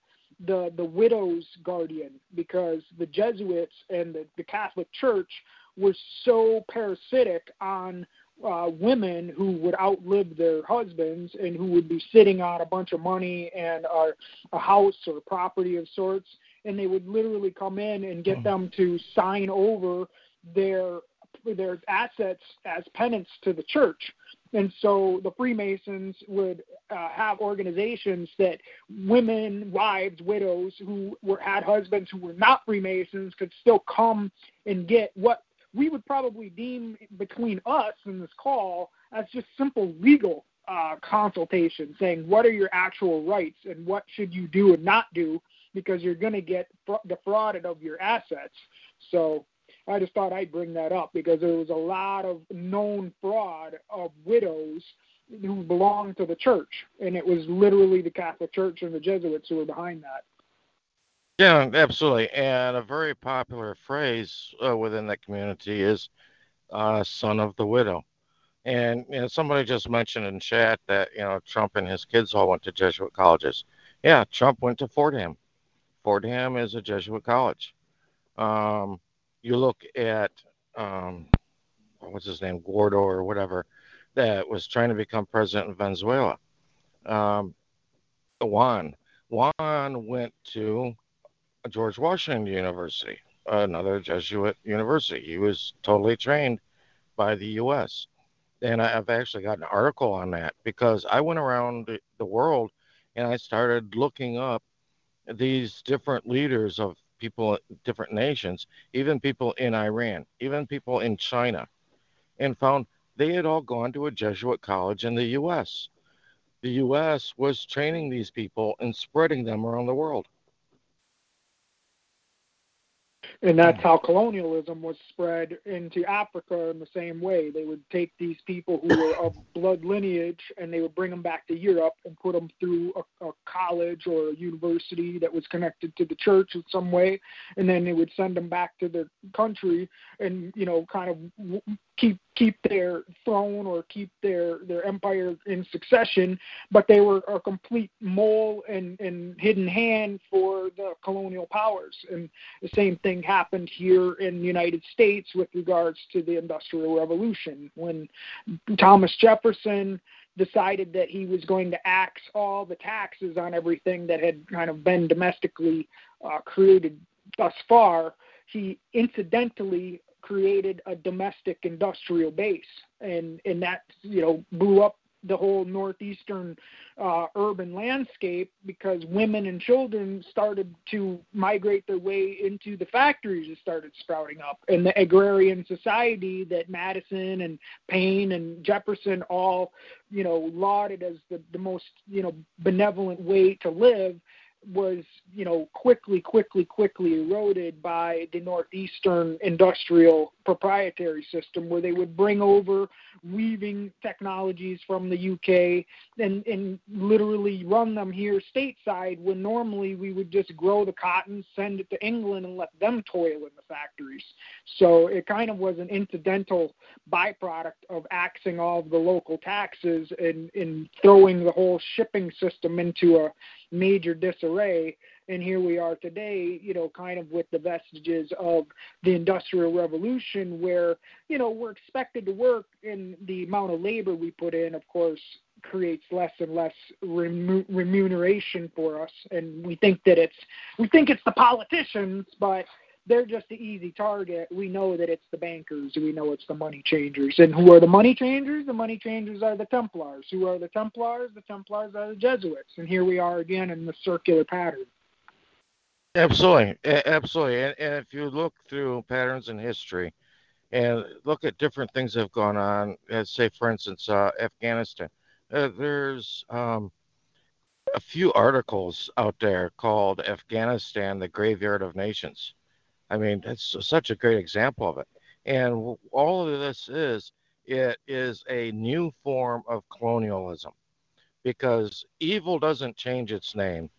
the, the widow's guardian, because the Jesuits and the, the Catholic Church were so parasitic on Uh, women who would outlive their husbands and who would be sitting on a bunch of money and uh, a house or property of sorts, and they would literally come in and get them to sign over their their assets as penance to the church. And so the Freemasons would uh, have organizations that women, wives, widows who were had husbands who were not Freemasons could still come and get what we would probably deem between us in this call as just simple legal uh, consultation, saying what are your actual rights and what should you do and not do, because you're going to get defrauded of your assets. So I just thought I'd bring that up because there was a lot of known fraud of widows who belonged to the church, and it was literally the Catholic Church and the Jesuits who were behind that. Yeah, absolutely. And a very popular phrase uh, within that community is uh, son of the widow. And you know, somebody just mentioned in chat that, you know, Trump and his kids all went to Jesuit colleges. Yeah, Trump went to Fordham. Fordham is a Jesuit college. Um, you look at, um, what's his name, Gordo or whatever, that was trying to become president in Venezuela. Um, Juan. Juan went to George Washington University, another Jesuit university. He was totally trained by the U S And I've actually got an article on that, because I went around the world and I started looking up these different leaders of people, different nations, even people in Iran, even people in China, and found they had all gone to a Jesuit college in the U S The U S was training these people and spreading them around the world. And that's how colonialism was spread into Africa in the same way. They would take these people who were of blood lineage and they would bring them back to Europe and put them through a, a college or a university that was connected to the church in some way. And then they would send them back to their country and, you know, kind of keep keep their throne or keep their, their empire in succession. But they were a complete mole and, and hidden hand for the colonial powers. And the same thing happened here in the United States with regards to the Industrial Revolution, when Thomas Jefferson decided that he was going to axe all the taxes on everything that had kind of been domestically uh, created thus far. He incidentally created a domestic industrial base, and, and that, you know, blew up the whole northeastern uh, urban landscape, because women and children started to migrate their way into the factories that started sprouting up, and the agrarian society that Madison and Paine and Jefferson all, you know, lauded as the, the most, you know, benevolent way to live was, you know, quickly, quickly, quickly eroded by the northeastern industrial proprietary system, where they would bring over weaving technologies from the U K and, and literally run them here stateside, when normally we would just grow the cotton, send it to England, and let them toil in the factories. So it kind of was an incidental byproduct of axing all of the local taxes and, and throwing the whole shipping system into a major disarray. And here we are today, you know, kind of with the vestiges of the Industrial Revolution, where, you know, we're expected to work, and the amount of labor we put in, of course, creates less and less remuneration for us. And we think that it's, we think it's the politicians, but they're just the easy target. We know that it's the bankers. We know it's the money changers. And who are the money changers? The money changers are the Templars. Who are the Templars? The Templars are the Jesuits. And here we are again in the circular pattern. Absolutely. Absolutely. And, and if you look through patterns in history, and look at different things that have gone on, as say, for instance, uh, Afghanistan. Uh, there's um, a few articles out there called Afghanistan, the Graveyard of Nations. I mean, that's such a great example of it. And all of this is, it is a new form of colonialism, because evil doesn't change its name.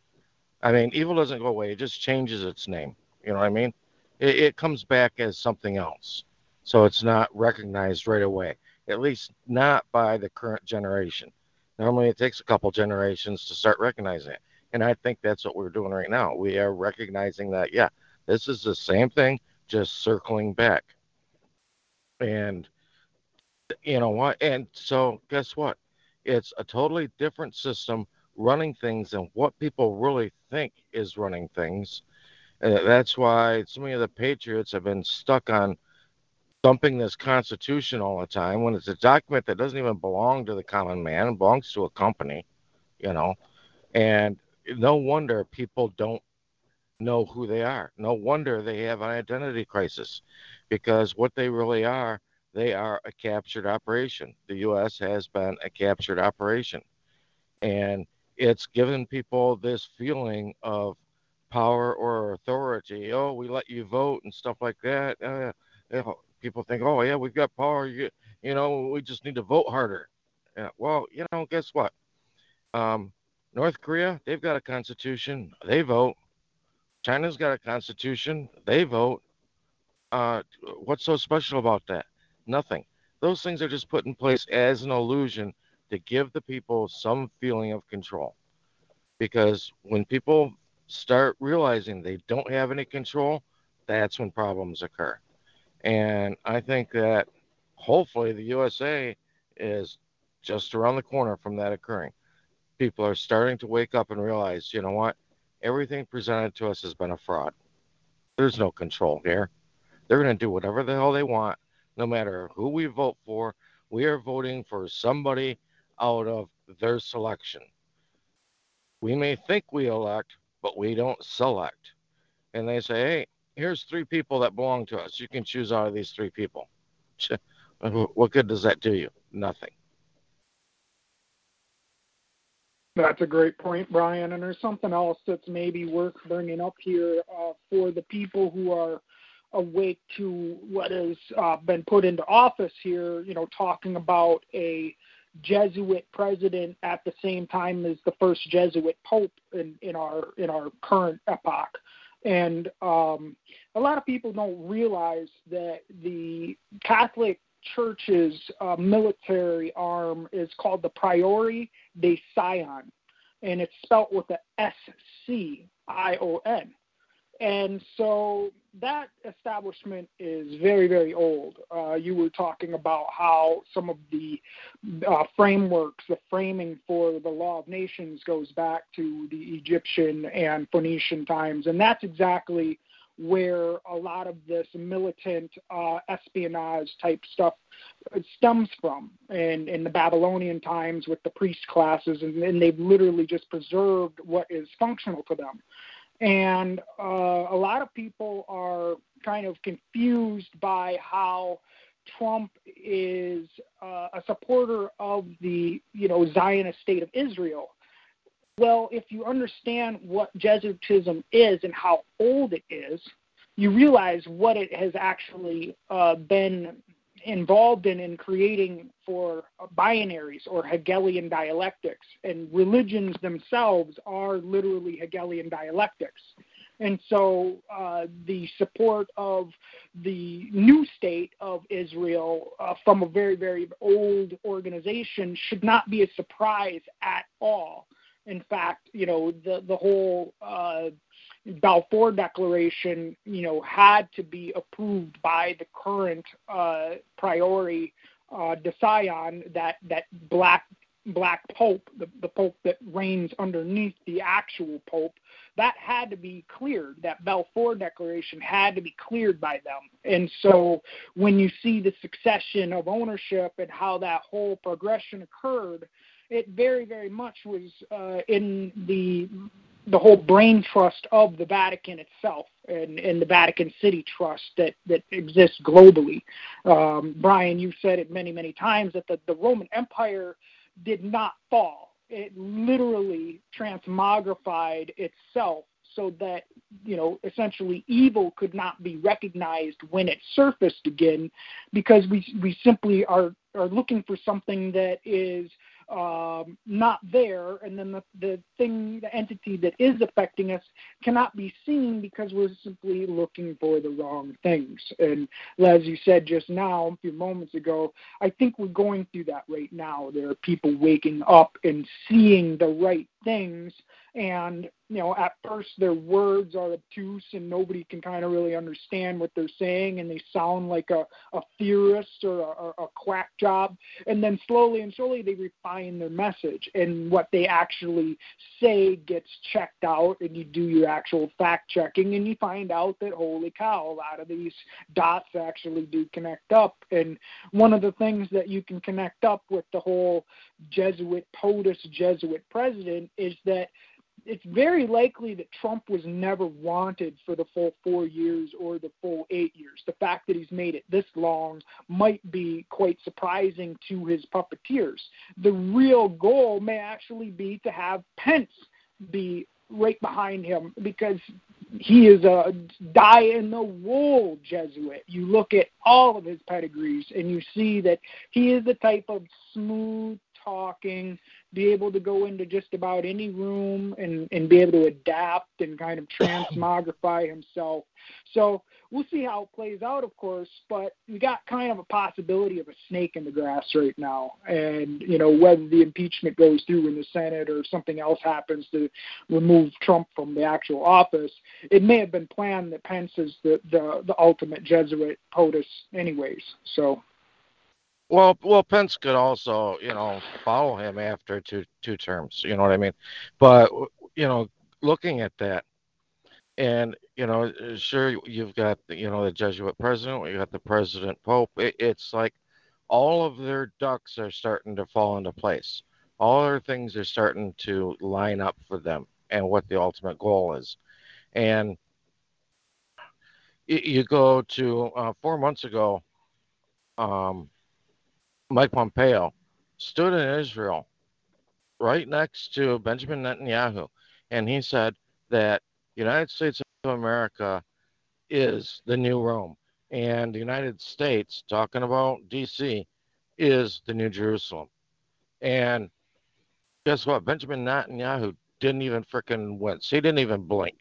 I mean, evil doesn't go away. It just changes its name. You know what I mean? It, it comes back as something else. So it's not recognized right away, at least not by the current generation. Normally it takes a couple generations to start recognizing it. And I think that's what we're doing right now. We are recognizing that, yeah, this is the same thing, just circling back. And you know what? And so guess what? It's a totally different system running things than what people really think is running things. Uh, that's why so many of the patriots have been stuck on dumping this Constitution all the time, when it's a document that doesn't even belong to the common man. It belongs to a company, you know. And no wonder people don't know who they are. No wonder they have an identity crisis, because what they really are, they are a captured operation. The U S has been a captured operation, and it's given people this feeling of power or authority. Oh, we let you vote and stuff like that. Uh, you know, people think, oh, yeah, we've got power. You, you know, we just need to vote harder. Yeah, well, you know, guess what? Um, North Korea, they've got a constitution. They vote. China's got a constitution. They vote. Uh, what's so special about that? Nothing. Those things are just put in place as an illusion to give the people some feeling of control. Because when people start realizing they don't have any control, that's when problems occur. And I think that hopefully the U S A is just around the corner from that occurring. People are starting to wake up and realize, you know what? Everything presented to us has been a fraud. There's no control here. They're going to do whatever the hell they want, no matter who we vote for. We are voting for somebody out of their selection. We may think we elect, but we don't select. And they say, hey, here's three people that belong to us. You can choose out of these three people. What good does that do you? Nothing. That's a great point, Brian. And there's something else that's maybe worth bringing up here uh, for the people who are awake to what has uh, been put into office here, you know, talking about a Jesuit president at the same time as the first Jesuit pope in, in our in our current epoch. And um, a lot of people don't realize that the Catholic Church's uh, military arm is called the Priori de Sion, and it's spelt with a S C I O N. And so that establishment is very, very old. Uh, you were talking about how some of the uh, frameworks, the framing for the Law of Nations goes back to the Egyptian and Phoenician times, and that's exactly where a lot of this militant uh, espionage-type stuff stems from, and in the Babylonian times with the priest classes, and, and they've literally just preserved what is functional to them. And uh, a lot of people are kind of confused by how Trump is uh, a supporter of the, you know, Zionist state of Israel. Well, if you understand what Jesuitism is and how old it is, you realize what it has actually uh, been involved in in creating for binaries or Hegelian dialectics, and religions themselves are literally Hegelian dialectics. And so uh, the support of the new state of Israel uh, from a very, very old organization should not be a surprise at all. In fact, you know, the, the whole uh, Balfour Declaration, you know, had to be approved by the current uh, Priori uh, de Sion, that, that black black pope, the, the pope that reigns underneath the actual pope. That had to be cleared. That Balfour Declaration had to be cleared by them. And so when you see the succession of ownership and how that whole progression occurred, it very, very much was uh, in the the whole brain trust of the Vatican itself and, and the Vatican City Trust that, that exists globally. Um, Brian, you've said it many, many times that the, the Roman Empire did not fall. It literally transmogrified itself so that, you know, essentially evil could not be recognized when it surfaced again, because we we simply are, are looking for something that is um, not there, and then the, the thing, the entity that is affecting us cannot be seen because we're simply looking for the wrong things. And as you said just now, a few moments ago, I think we're going through that right now. There are people waking up and seeing the right things. And, you know, at first their words are obtuse and nobody can kind of really understand what they're saying, and they sound like a, a theorist or a, a quack job. And then slowly and surely they refine their message, and what they actually say gets checked out, and you do your actual fact checking and you find out that, holy cow, a lot of these dots actually do connect up. And one of the things that you can connect up with the whole Jesuit POTUS, Jesuit president, is that it's very likely that Trump was never wanted for the full four years or the full eight years. The fact that he's made it this long might be quite surprising to his puppeteers. The real goal may actually be to have Pence be right behind him, because he is a die-in-the-wool Jesuit. You look at all of his pedigrees and you see that he is the type of smooth talking, be able to go into just about any room and, and be able to adapt and kind of transmogrify himself. So we'll see how it plays out, of course, but we got kind of a possibility of a snake in the grass right now. And, you know, whether the impeachment goes through in the Senate or something else happens to remove Trump from the actual office, it may have been planned that Pence is the, the, the ultimate Jesuit POTUS anyways, so... Well, well, Pence could also, you know, follow him after two two terms. You know what I mean? But, you know, looking at that, and, you know, sure, you've got, you know, the Jesuit president, you got the president pope. It, it's like all of their ducks are starting to fall into place. All their things are starting to line up for them and what the ultimate goal is. And you go to uh, four months ago, um, Mike Pompeo stood in Israel right next to Benjamin Netanyahu, and he said that the United States of America is the new Rome, and the United States, talking about D C, is the new Jerusalem. And guess what? Benjamin Netanyahu didn't even frickin' wince. He didn't even blink.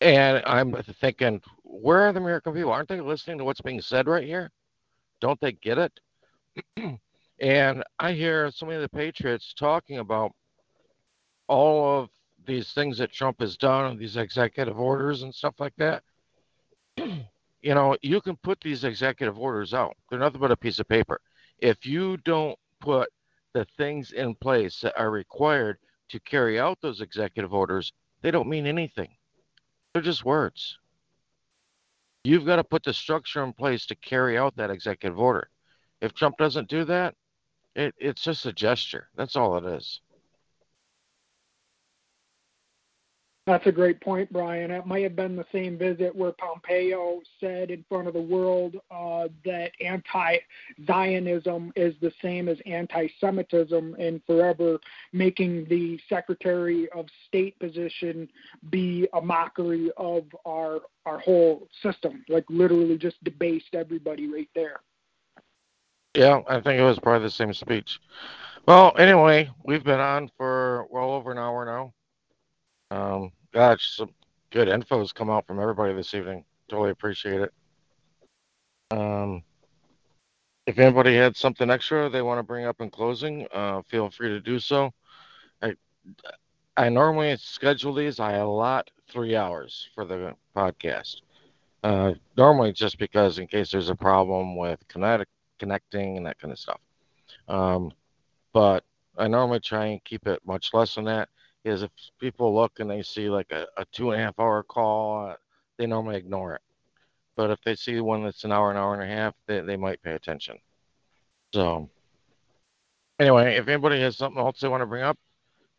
And I'm thinking, where are the American people? Aren't they listening to what's being said right here? Don't they get it? And I hear so many of the patriots talking about all of these things that Trump has done, these executive orders and stuff like that. You know, you can put these executive orders out. They're nothing but a piece of paper. If you don't put the things in place that are required to carry out those executive orders, they don't mean anything. They're just words. You've got to put the structure in place to carry out that executive order. If Trump doesn't do that, it, it's just a gesture. That's all it is. That's a great point, Brian. It might have been the same visit where Pompeo said in front of the world uh, that anti-Zionism is the same as anti-Semitism, and forever making the Secretary of State position be a mockery of our our whole system, like literally just debased everybody right there. Yeah, I think it was probably the same speech. Well, anyway, we've been on for well over an hour now. Um, gosh, some good info's come out from everybody this evening. Totally appreciate it. Um, if anybody had something extra they want to bring up in closing, uh, feel free to do so. I, I normally schedule these. I allot three hours for the podcast. Uh, normally just because in case there's a problem with kinetic, connecting and that kind of stuff. Um, but I normally try and keep it much less than that. Is if people look and they see like a, a two and a half hour call, uh, they normally ignore it. But if they see one that's an hour, an hour and a half, they, they might pay attention. So anyway, if anybody has something else they want to bring up,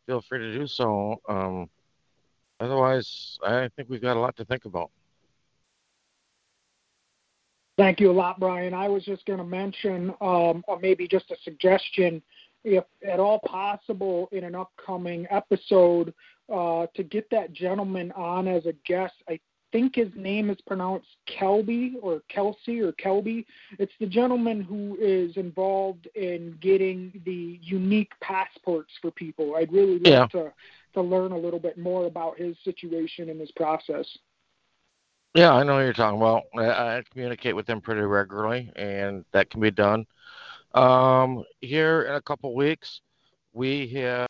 feel free to do so. Um, otherwise, I think we've got a lot to think about. Thank you a lot, Brian. I was just going to mention, um, or maybe just a suggestion, if at all possible, in an upcoming episode, uh, to get that gentleman on as a guest. I think his name is pronounced Kelby or Kelsey or Kelby. It's the gentleman who is involved in getting the unique passports for people. I'd really like yeah. to, to learn a little bit more about his situation and his process. Yeah, I know what you're talking about. I, I communicate with them pretty regularly, and that can be done. Um, here in a couple weeks, we have